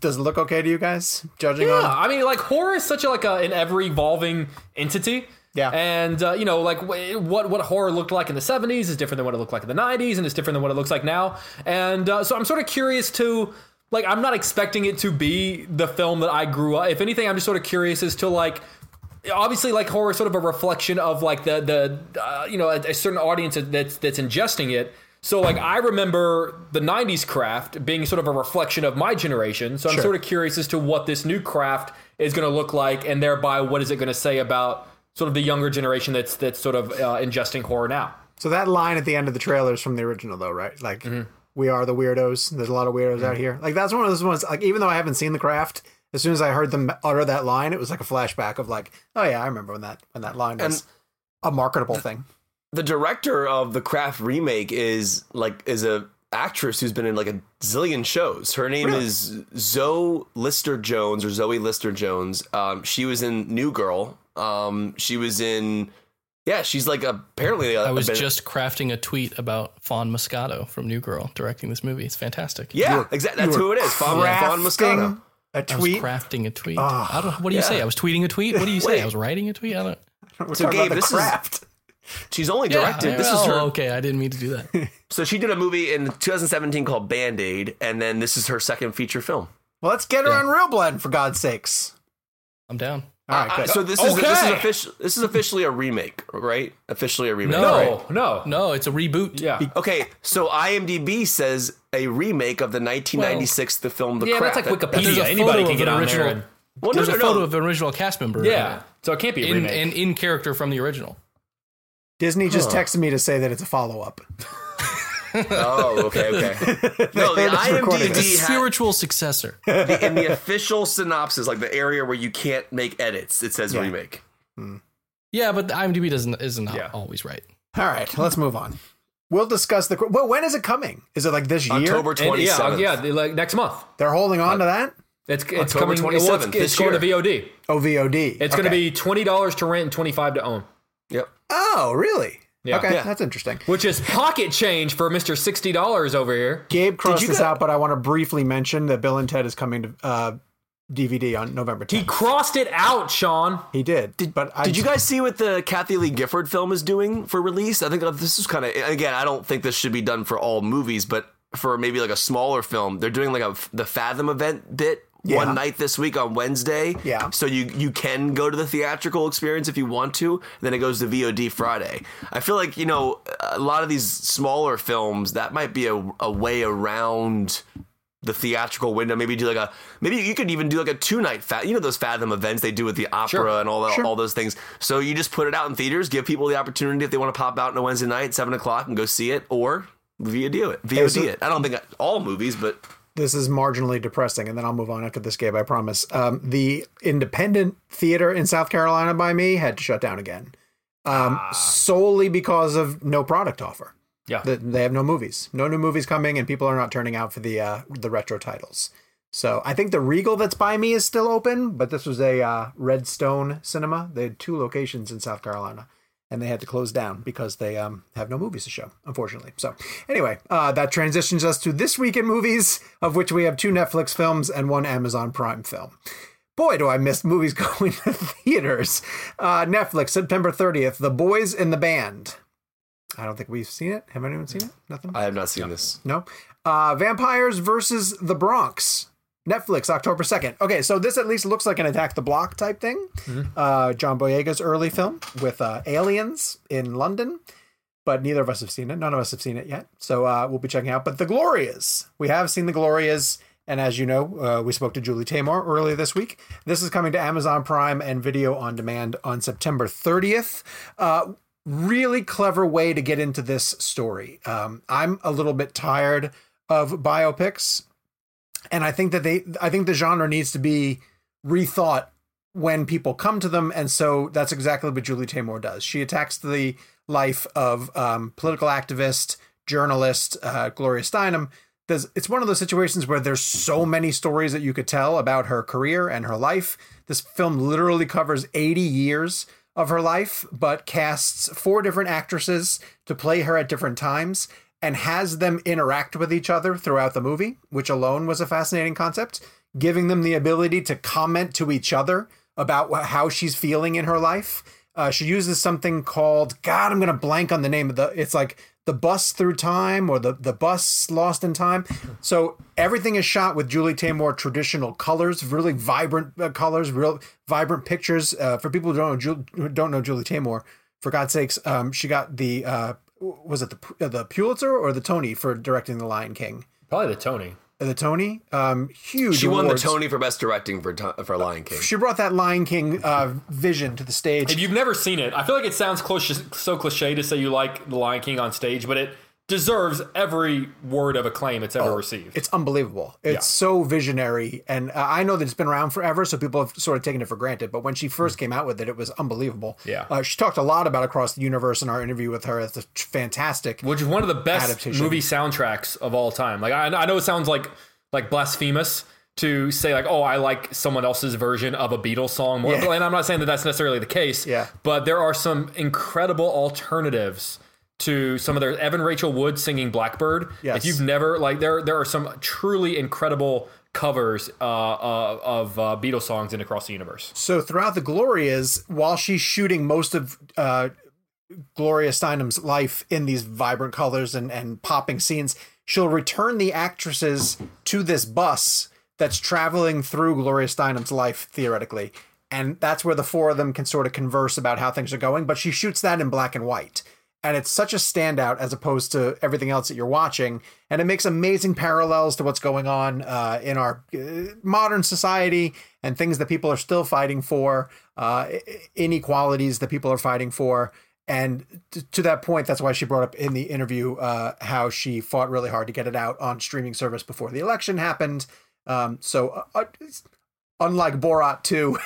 Does it look okay to you guys? Judging on? Yeah, I mean, like horror is such an ever-evolving entity. Yeah. And, like what horror looked like in the 70s is different than what it looked like in the 90s, and it's different than what it looks like now. And so I'm sort of curious to, like, I'm not expecting it to be the film that I grew up. If anything, I'm just sort of curious as to, like, obviously, like, horror is sort of a reflection of, like, a certain audience that's ingesting it. So, like, I remember the 90s Craft being sort of a reflection of my generation. So I'm sort of curious as to what this new Craft is going to look like, and thereby what is it going to say about sort of the younger generation that's sort of ingesting horror now. So that line at the end of the trailer is from the original, though, right? Like, we are the weirdos. There's a lot of weirdos out here. Like, that's one of those ones, like, even though I haven't seen The Craft, as soon as I heard them utter that line, it was like a flashback of like, oh, yeah, I remember when that line was a marketable thing. The director of The Craft remake is a actress who's been in like a zillion shows. Her name is Zoe Lister Jones. She was in New Girl. She was in, she's like apparently. I was just crafting a tweet about Fawn Moscato from New Girl directing this movie. It's fantastic. Yeah, exactly. That's who it is. Fawn Moscato. A tweet. I was crafting a tweet. I don't. What do you say? I was tweeting a tweet. What do you say? I was writing a tweet. I don't. We're talking about The Craft. She's only directed. This is her. Okay, I didn't mean to do that. So she did a movie in 2017 called Band-Aid, and then this is her second feature film. Well, let's get her on Real Blend, for God's sakes. I'm down. All right, good. So this is officially a remake, right? Officially a remake. No, it's a reboot. Yeah. Okay, so IMDb says a remake of the 1996 film The Craft. Yeah, that's like Wikipedia. Anybody can get on there. Well, there's a photo of an original cast member. Yeah, so it can't be a remake. And in character from the original. Disney just texted me to say that it's a follow-up. Okay. No, the IMDb spiritual successor. In the official synopsis, like the area where you can't make edits, it says remake. Yeah, but the IMDb isn't always right. All right, let's move on. We'll discuss the... Well, when is it coming? Is it like this year? October 27th. Yeah, like next month. They're holding on to that? It's October coming... 27th, well, it's going to VOD. Oh, VOD. It's going to be $20 to rent and $25 to own. Yep. Oh, really? Yeah. Okay, that's interesting. Which is pocket change for Mr. $60 over here. Gabe crossed this out, but I want to briefly mention that Bill and Ted is coming to... DVD on November 10th. He crossed it out, Sean. He did. Did you guys see what the Kathy Lee Gifford film is doing for release? I think this is kind of, again, I don't think this should be done for all movies, but for maybe like a smaller film, they're doing like the Fathom event bit one night this week on Wednesday. Yeah. So you can go to the theatrical experience if you want to. Then it goes to VOD Friday. I feel like, a lot of these smaller films, that might be a way around the theatrical window. Maybe do like maybe you could even do like a 2-night those Fathom events they do with the opera and all those things. So you just put it out in theaters, give people the opportunity if they want to pop out on a Wednesday night, 7:00 and go see it, or VOD it. I don't think all movies, but this is marginally depressing. And then I'll move on after this, Gabe, I promise. The independent theater in South Carolina by me had to shut down again, solely because of no product offer. Yeah, they have no movies, no new movies coming, and people are not turning out for the retro titles. So I think the Regal that's by me is still open, but this was a Redstone Cinema. They had 2 locations in South Carolina, and they had to close down because they have no movies to show, unfortunately. So anyway, that transitions us to this week in movies, of which we have 2 Netflix films and 1 Amazon Prime film. Boy, do I miss movies going to theaters. Netflix, September 30th, The Boys in the Band. I don't think we've seen it. Have anyone seen it? Nothing? I have not seen this. No. Vampires versus the Bronx. Netflix, October 2nd. Okay, so this at least looks like an Attack the Block type thing. Mm-hmm. John Boyega's early film with aliens in London. But neither of us have seen it. None of us have seen it yet. So we'll be checking out. But The Glorias. We have seen The Glorias. And as you know, we spoke to Julie Taymor earlier this week. This is coming to Amazon Prime and Video on Demand on September 30th. Really clever way to get into this story. I'm a little bit tired of biopics, and I think the genre needs to be rethought when people come to them. And so that's exactly what Julie Taymor does. She attacks the life of political activist, journalist, Gloria Steinem. It's one of those situations where there's so many stories that you could tell about her career and her life. This film literally covers 80 years of her life, but casts 4 different actresses to play her at different times and has them interact with each other throughout the movie, which alone was a fascinating concept, giving them the ability to comment to each other about how she's feeling in her life. She uses something called, I'm going to blank on the name of it's like The Bus Through Time or the Bus Lost in Time. So everything is shot with Julie Taymor traditional colors, really vibrant colors, real vibrant pictures. For people who don't know Julie Taymor, for God's sakes, she got the, was it the Pulitzer or the Tony for directing The Lion King? Probably the Tony. The Tony, huge. She won awards. The Tony for Best Directing for Lion King. She brought that Lion King vision to the stage. If you've never seen it, I feel like it sounds so cliche to say you like the Lion King on stage, but it deserves every word of acclaim it's ever received. It's unbelievable. It's so visionary, and I know that it's been around forever, so people have sort of taken it for granted. But when she first came out with it, it was unbelievable. Yeah, she talked a lot about Across the Universe in our interview with her. It's a fantastic, which is one of the best adaptation. Movie soundtracks of all time. Like I know it sounds like blasphemous to say like, oh, I like someone else's version of a Beatles song more, and I'm not saying that that's necessarily the case. Yeah, but there are some incredible alternatives to some of their Evan Rachel Wood singing Blackbird. Yes. If you've never there are some truly incredible covers of Beatles songs in Across the Universe. So throughout the Glorias, while she's shooting most of Gloria Steinem's life in these vibrant colors and popping scenes, she'll return the actresses to this bus that's traveling through Gloria Steinem's life theoretically. And that's where the 4 of them can sort of converse about how things are going, but she shoots that in black and white. And it's such a standout as opposed to everything else that you're watching. And it makes amazing parallels to what's going on in our modern society and things that people are still fighting for, inequalities that people are fighting for. And to that point, that's why she brought up in the interview how she fought really hard to get it out on streaming service before the election happened. So unlike Borat 2,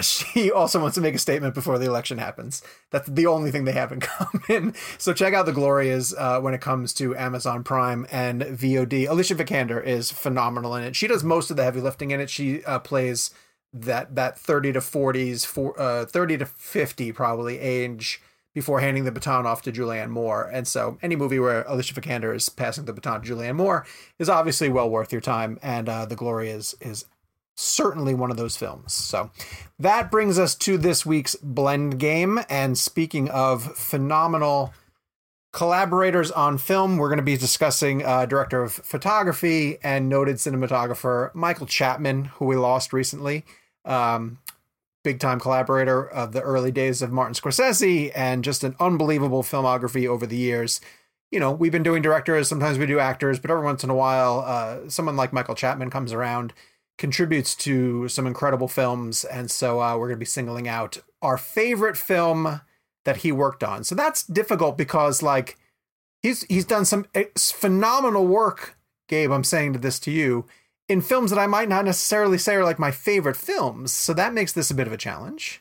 she also wants to make a statement before the election happens. That's the only thing they have in common. So check out The Glorias when it comes to Amazon Prime and VOD. Alicia Vikander is phenomenal in it. She does most of the heavy lifting in it. She plays that 30 to 40s, 30 to 50 probably age before handing the baton off to Julianne Moore. And so any movie where Alicia Vikander is passing the baton to Julianne Moore is obviously well worth your time. And The Glorias is certainly one of those films. So that brings us to this week's blend game. And speaking of phenomenal collaborators on film, we're going to be discussing director of photography and noted cinematographer Michael Chapman, who we lost recently. Big-time collaborator of the early days of Martin Scorsese and just an unbelievable filmography over the years. You know, we've been doing directors, sometimes we do actors, but every once in a while, someone like Michael Chapman comes around, contributes to some incredible films, and so we're going to be singling out our favorite film that he worked on. So that's difficult because, like, he's done some phenomenal work, Gabe, I'm saying this to you, in films that I might not necessarily say are like my favorite films. So that makes this a bit of a challenge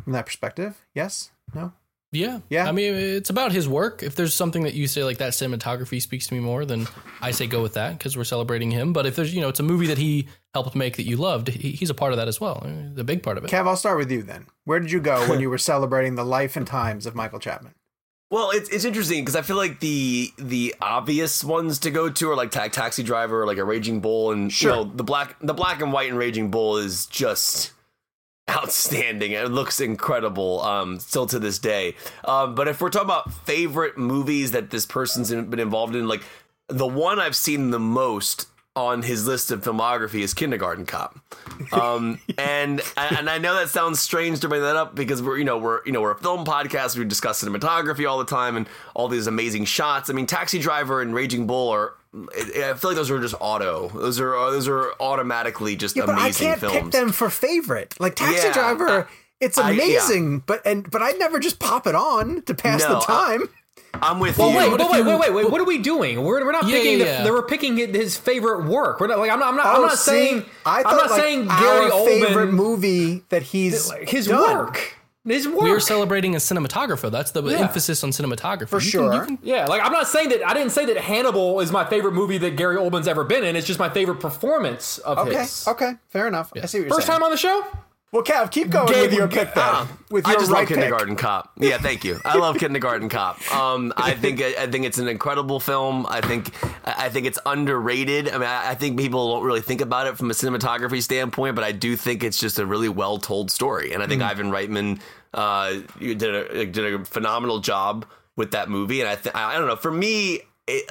from that perspective. Yes? No? Yeah. Yeah. I mean, it's about his work. If there's something that you say like that cinematography speaks to me more, then I say go with that because we're celebrating him. But if there's, you know, it's a movie that he helped make that you loved, he's a part of that as well. He's a big part of it. Kev, I'll start with you then. Where did you go when you were celebrating the life and times of Michael Chapman? Well, it's interesting because I feel like the obvious ones to go to are like Taxi Driver, or like a Raging Bull, and sure, you know, the black and white and Raging Bull is just outstanding. It looks incredible, still to this day. But if we're talking about favorite movies that this person's been involved in, like the one I've seen the most on his list of filmography is Kindergarten Cop. And I know that sounds strange to bring that up because we're a film podcast. We discuss cinematography all the time and all these amazing shots. I mean, Taxi Driver and Raging Bull are, I feel like those are just auto. Those are automatically just amazing films. I can't pick them for favorite. Like Taxi Driver, it's amazing, but I never just pop it on to pass the time. I'm with you. Wait. What are we doing? We're not picking. We're picking his favorite work. We're not like I'm not saying. I'm not saying Gary Oldman favorite movie that he's his done. Work. His work. We're celebrating a cinematographer. That's the emphasis on cinematography. For sure. Yeah. Like I'm not saying that. I didn't say that Hannibal is my favorite movie that Gary Oldman's ever been in. It's just my favorite performance of his. Okay. Fair enough. Yeah. I see what you're saying. First time on the show. Well, Kev, keep going with your pick, though. I just love Kindergarten Cop. Yeah, thank you. I love Kindergarten Cop. I think it's an incredible film. I think it's underrated. I mean, I think people don't really think about it from a cinematography standpoint, but I do think it's just a really well-told story. And I think Ivan Reitman did a phenomenal job with that movie. And I don't know. For me,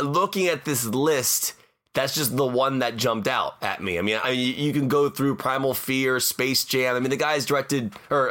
looking at this list, that's just the one that jumped out at me. I mean, you can go through Primal Fear, Space Jam. I mean, the guy's directed or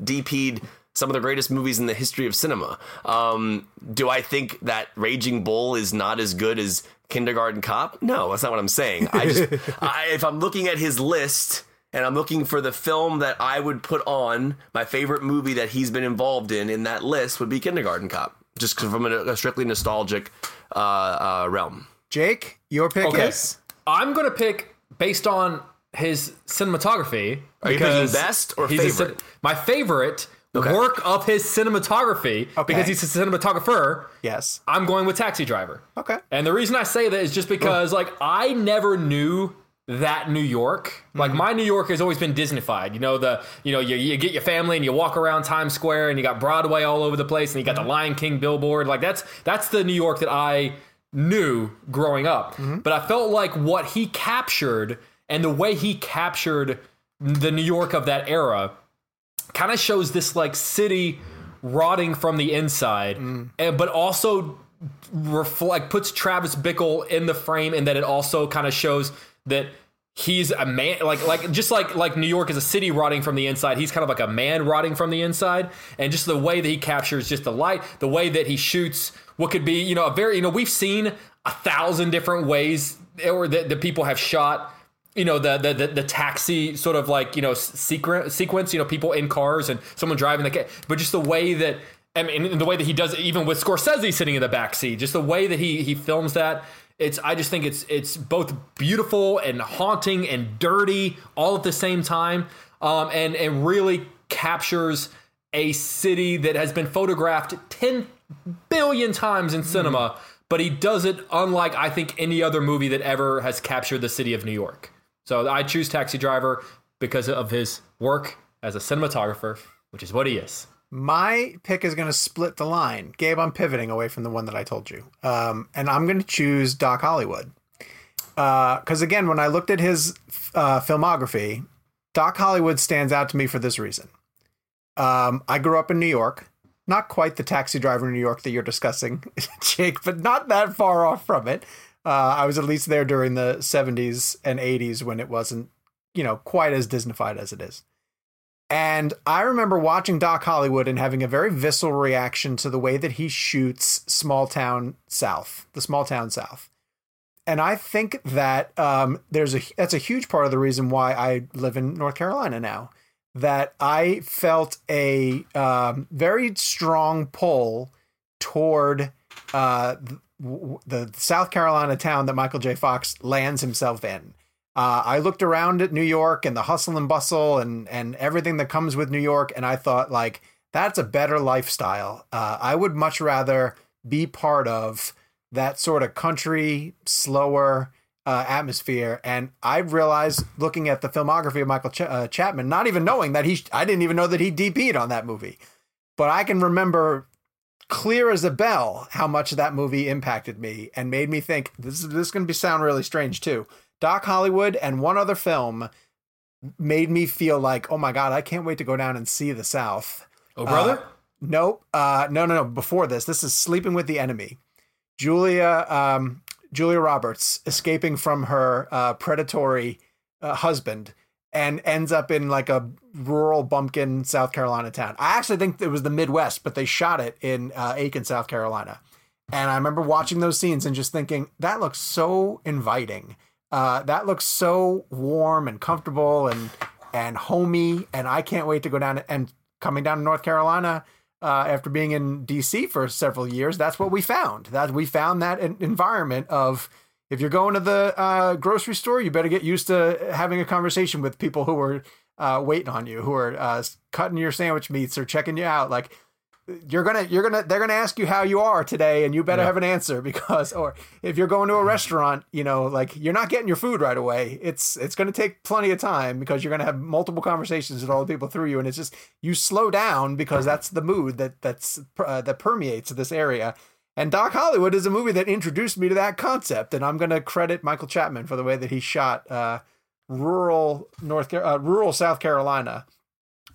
DP'd some of the greatest movies in the history of cinema. Do I think that Raging Bull is not as good as Kindergarten Cop? No, that's not what I'm saying. If I'm looking at his list and I'm looking for the film that I would put on, my favorite movie that he's been involved in that list would be Kindergarten Cop, just from a strictly nostalgic realm. Jake, your pick is? I'm going to pick based on his cinematography. Are you picking best or favorite? My favorite work of his cinematography, because he's a cinematographer. Yes. I'm going with Taxi Driver. Okay. And the reason I say that is just because I never knew that New York. Like my New York has always been Disneyfied. You get your family and you walk around Times Square and you got Broadway all over the place and you got the Lion King billboard. Like that's the New York that I knew growing up, but I felt like what he captured and the way he captured the New York of that era kind of shows this like city rotting from the inside, but also puts Travis Bickle in the frame, and that it also kind of shows that he's a man, like New York is a city rotting from the inside. He's kind of like a man rotting from the inside, and just the way that he captures just the light, the way that he shoots what could be, we've seen 1,000 different ways that people have shot, the taxi sort of sequence, people in cars and someone driving the car, but just the way that, the way that he does it, even with Scorsese sitting in the backseat, just the way that he films that I just think it's both beautiful and haunting and dirty all at the same time, and really captures a city that has been photographed 10 billion times in cinema, but he does it unlike, I think, any other movie that ever has captured the city of New York. So I choose Taxi Driver because of his work as a cinematographer, which is what he is. My pick is going to split the line. Gabe, I'm pivoting away from the one that I told you. And I'm going to choose Doc Hollywood. Because, again, when I looked at his filmography, Doc Hollywood stands out to me for this reason. I grew up in New York. Not quite the Taxi Driver in New York that you're discussing, Jake, but not that far off from it. I was at least there during the 70s and 80s when it wasn't, you know, quite as Disneyfied as it is. And I remember watching Doc Hollywood and having a very visceral reaction to the way that he shoots small town South. And I think that that's a huge part of the reason why I live in North Carolina now, that I felt a very strong pull toward the South Carolina town that Michael J. Fox lands himself in. I looked around at New York and the hustle and bustle and everything that comes with New York, and I thought, like, that's a better lifestyle. I would much rather be part of that sort of country, slower atmosphere. And I realized, looking at the filmography of Michael Chapman, not even knowing that I didn't even know that he DP'd on that movie. But I can remember clear as a bell how much that movie impacted me and made me think, this is going to sound really strange too. Doc Hollywood and one other film made me feel like, oh my God, I can't wait to go down and see the South. Oh, brother? Nope. No. Before this, is Sleeping with the Enemy. Julia Roberts escaping from her predatory husband and ends up in like a rural bumpkin South Carolina town. I actually think it was the Midwest, but they shot it in Aiken, South Carolina. And I remember watching those scenes and just thinking, that looks so inviting. That looks so warm and comfortable and homey, and I can't wait to go down and coming down to North Carolina after being in D.C. for several years. That's what we found. We found that environment of, if you're going to the grocery store, you better get used to having a conversation with people who are waiting on you, who are cutting your sandwich meats or checking you out. Like, they're gonna ask you how you are today, and you better have an answer, because, or if you're going to a restaurant, you know, like, you're not getting your food right away. It's gonna take plenty of time, because you're gonna have multiple conversations with all the people through you, and it's just, you slow down, because that's the mood that permeates this area. And Doc Hollywood is a movie that introduced me to that concept, and I'm gonna credit Michael Chapman for the way that he shot rural South Carolina.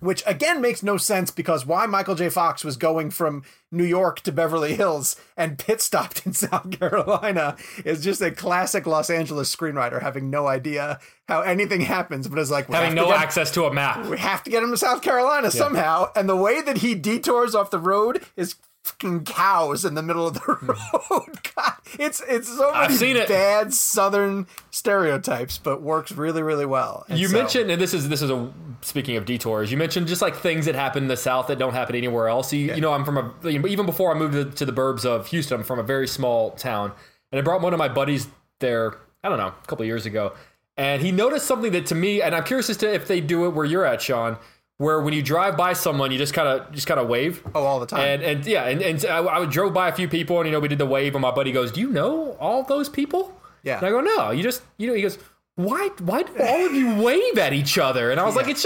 Which, again, makes no sense, because why Michael J. Fox was going from New York to Beverly Hills and pit stopped in South Carolina is just a classic Los Angeles screenwriter having no idea how anything happens, but is like, having no access to a map. We have to get him to South Carolina somehow. And the way that he detours off the road is fucking cows in the middle of the road. God, it's so many bad Southern stereotypes, but works really, really well. And mentioned, and this is speaking of detours, you mentioned just like things that happen in the South that don't happen anywhere else. You know, I'm from even before I moved to the burbs of Houston, I'm from a very small town, and I brought one of my buddies there, I don't know, a couple of years ago, and he noticed something that, to me, and I'm curious as to if they do it where you're at, Sean, where when you drive by someone, you just kind of wave. Oh, all the time. And I drove by a few people, and, you know, we did the wave, and my buddy goes, "Do you know all those people?" Yeah. And I go, "No, you just, you know," he goes, Why do all of you wave at each other? And I was like, it's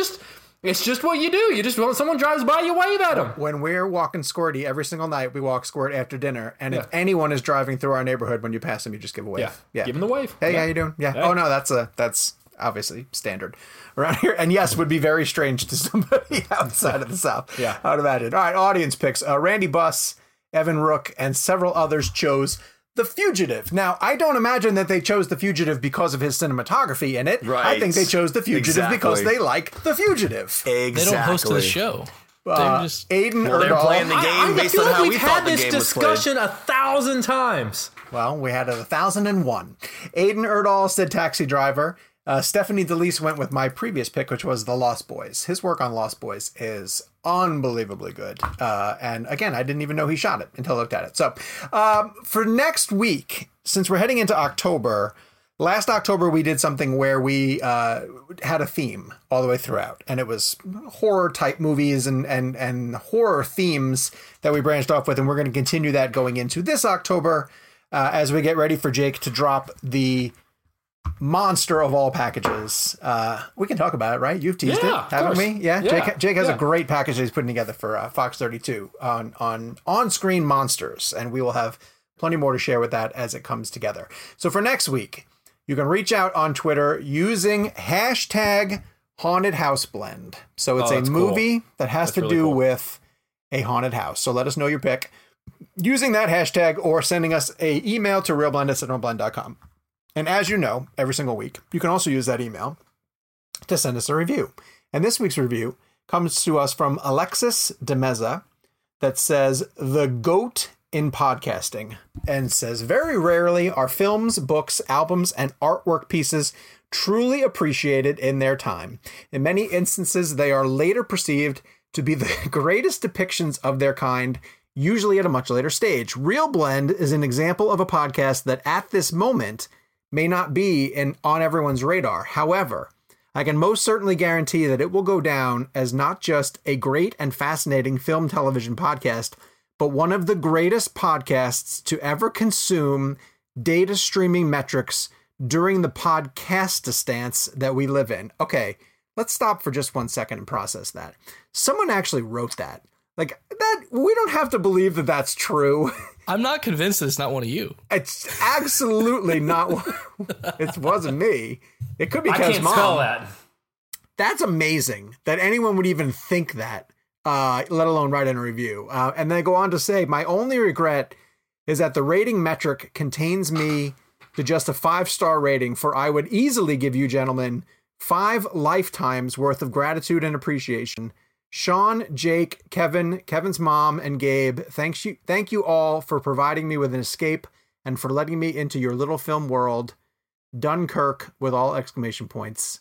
just what you do. You just, when someone drives by, you wave at them. When we're walking Squirty every single night, we walk Squirt after dinner. And if anyone is driving through our neighborhood, when you pass them, you just give a wave. Yeah. Give them the wave. Hey, how you doing? Yeah. Hey. Oh no, that's obviously standard around here. And yes, would be very strange to somebody outside of the South. Yeah. I would imagine. All right. Audience picks. Randy Buss, Evan Rook, and several others chose The Fugitive. Now, I don't imagine that they chose The Fugitive because of his cinematography in it. Right. I think they chose The Fugitive because they like The Fugitive. Exactly. They don't host the show. Aiden Erdahl. They're playing the game based on how we thought the game was played. We've had this discussion 1,000 times. Well, we had it 1,001. Aiden Erdahl said Taxi Driver. Stephanie DeLise went with my previous pick, which was The Lost Boys. His work on Lost Boys is unbelievably good. And again, I didn't even know he shot it until I looked at it. So for next week, since we're heading into October, last October we did something where we had a theme all the way throughout, and it was horror type movies and horror themes that we branched off with. And we're going to continue that going into this October as we get ready for Jake to drop the monster of all packages. We can talk about it, right? You've teased it, haven't we? Yeah. Jake has a great package that he's putting together for Fox 32 on screen monsters, and we will have plenty more to share with that as it comes together. So for next week, you can reach out on Twitter using hashtag Haunted House Blend. So it's a movie that has to do with a haunted house. So let us know your pick using that hashtag or sending us an email to realblend@realblend.com. And as you know, every single week, you can also use that email to send us a review. And this week's review comes to us from Alexis DeMeza that says, "The goat in podcasting," and says, "Very rarely are films, books, albums, and artwork pieces truly appreciated in their time. In many instances, they are later perceived to be the greatest depictions of their kind, usually at a much later stage. Real Blend is an example of a podcast that at this moment may not be on everyone's radar. However, I can most certainly guarantee that it will go down as not just a great and fascinating film, television podcast, but one of the greatest podcasts to ever consume data streaming metrics during the podcast stance that we live in." Okay, let's stop for just 1 second and process that. Someone actually wrote that. Like, that, we don't have to believe that that's true. I'm not convinced that it's not one of you. It's absolutely not one. It wasn't me. It could be Kev's mom. I can't spell that. That's amazing that anyone would even think that, let alone write in a review. And they go on to say, "My only regret is that the rating metric contains me to just a 5-star rating, for I would easily give you gentlemen 5 lifetimes worth of gratitude and appreciation. Sean, Jake, Kevin, Kevin's mom, and Gabe, thank you all for providing me with an escape and for letting me into your little film world. Dunkirk with all exclamation points."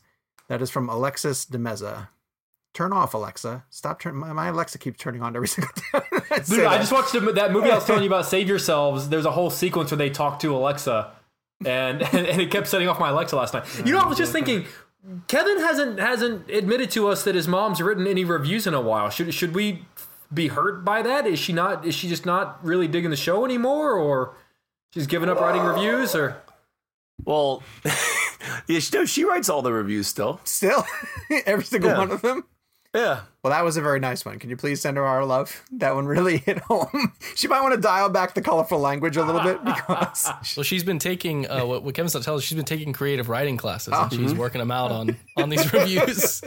That is from Alexis DeMeza. Turn off, Alexa. Stop turning. My Alexa keeps turning on every single time. Dude, I just watched that movie I was telling you about, Save Yourselves. There's a whole sequence where they talk to Alexa, and it kept setting off my Alexa last night. You know, I was just thinking, Kevin hasn't admitted to us that his mom's written any reviews in a while. Should we be hurt by that? Is she just not really digging the show anymore, or she's giving up writing reviews, or? Well, yeah, she writes all the reviews still. Still, every single one of them. Yeah. Well, that was a very nice one. Can you please send her our love? That one really hit home. She might want to dial back the colorful language a little bit, because she's been taking what Kevin's not telling us. She's been taking creative writing classes, and she's working them out on these reviews.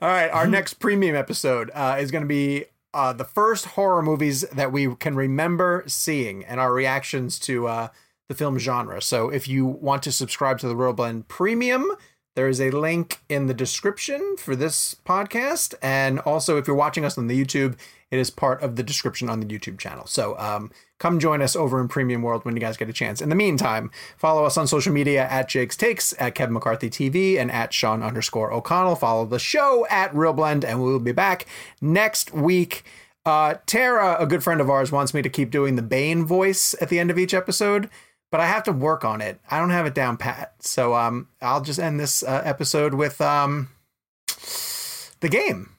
All right, our next premium episode is going to be the first horror movies that we can remember seeing and our reactions to the film genre. So, if you want to subscribe to the Real Blend Premium, there is a link in the description for this podcast. And also, if you're watching us on the YouTube, it is part of the description on the YouTube channel. So come join us over in Premium World when you guys get a chance. In the meantime, follow us on social media at Jake's Takes, at Kevin McCarthy TV, and at Sean_O'Connell. Follow the show at Real Blend, and we'll be back next week. Tara, a good friend of ours, wants me to keep doing the Bane voice at the end of each episode, but I have to work on it. I don't have it down pat. So I'll just end this episode with the game.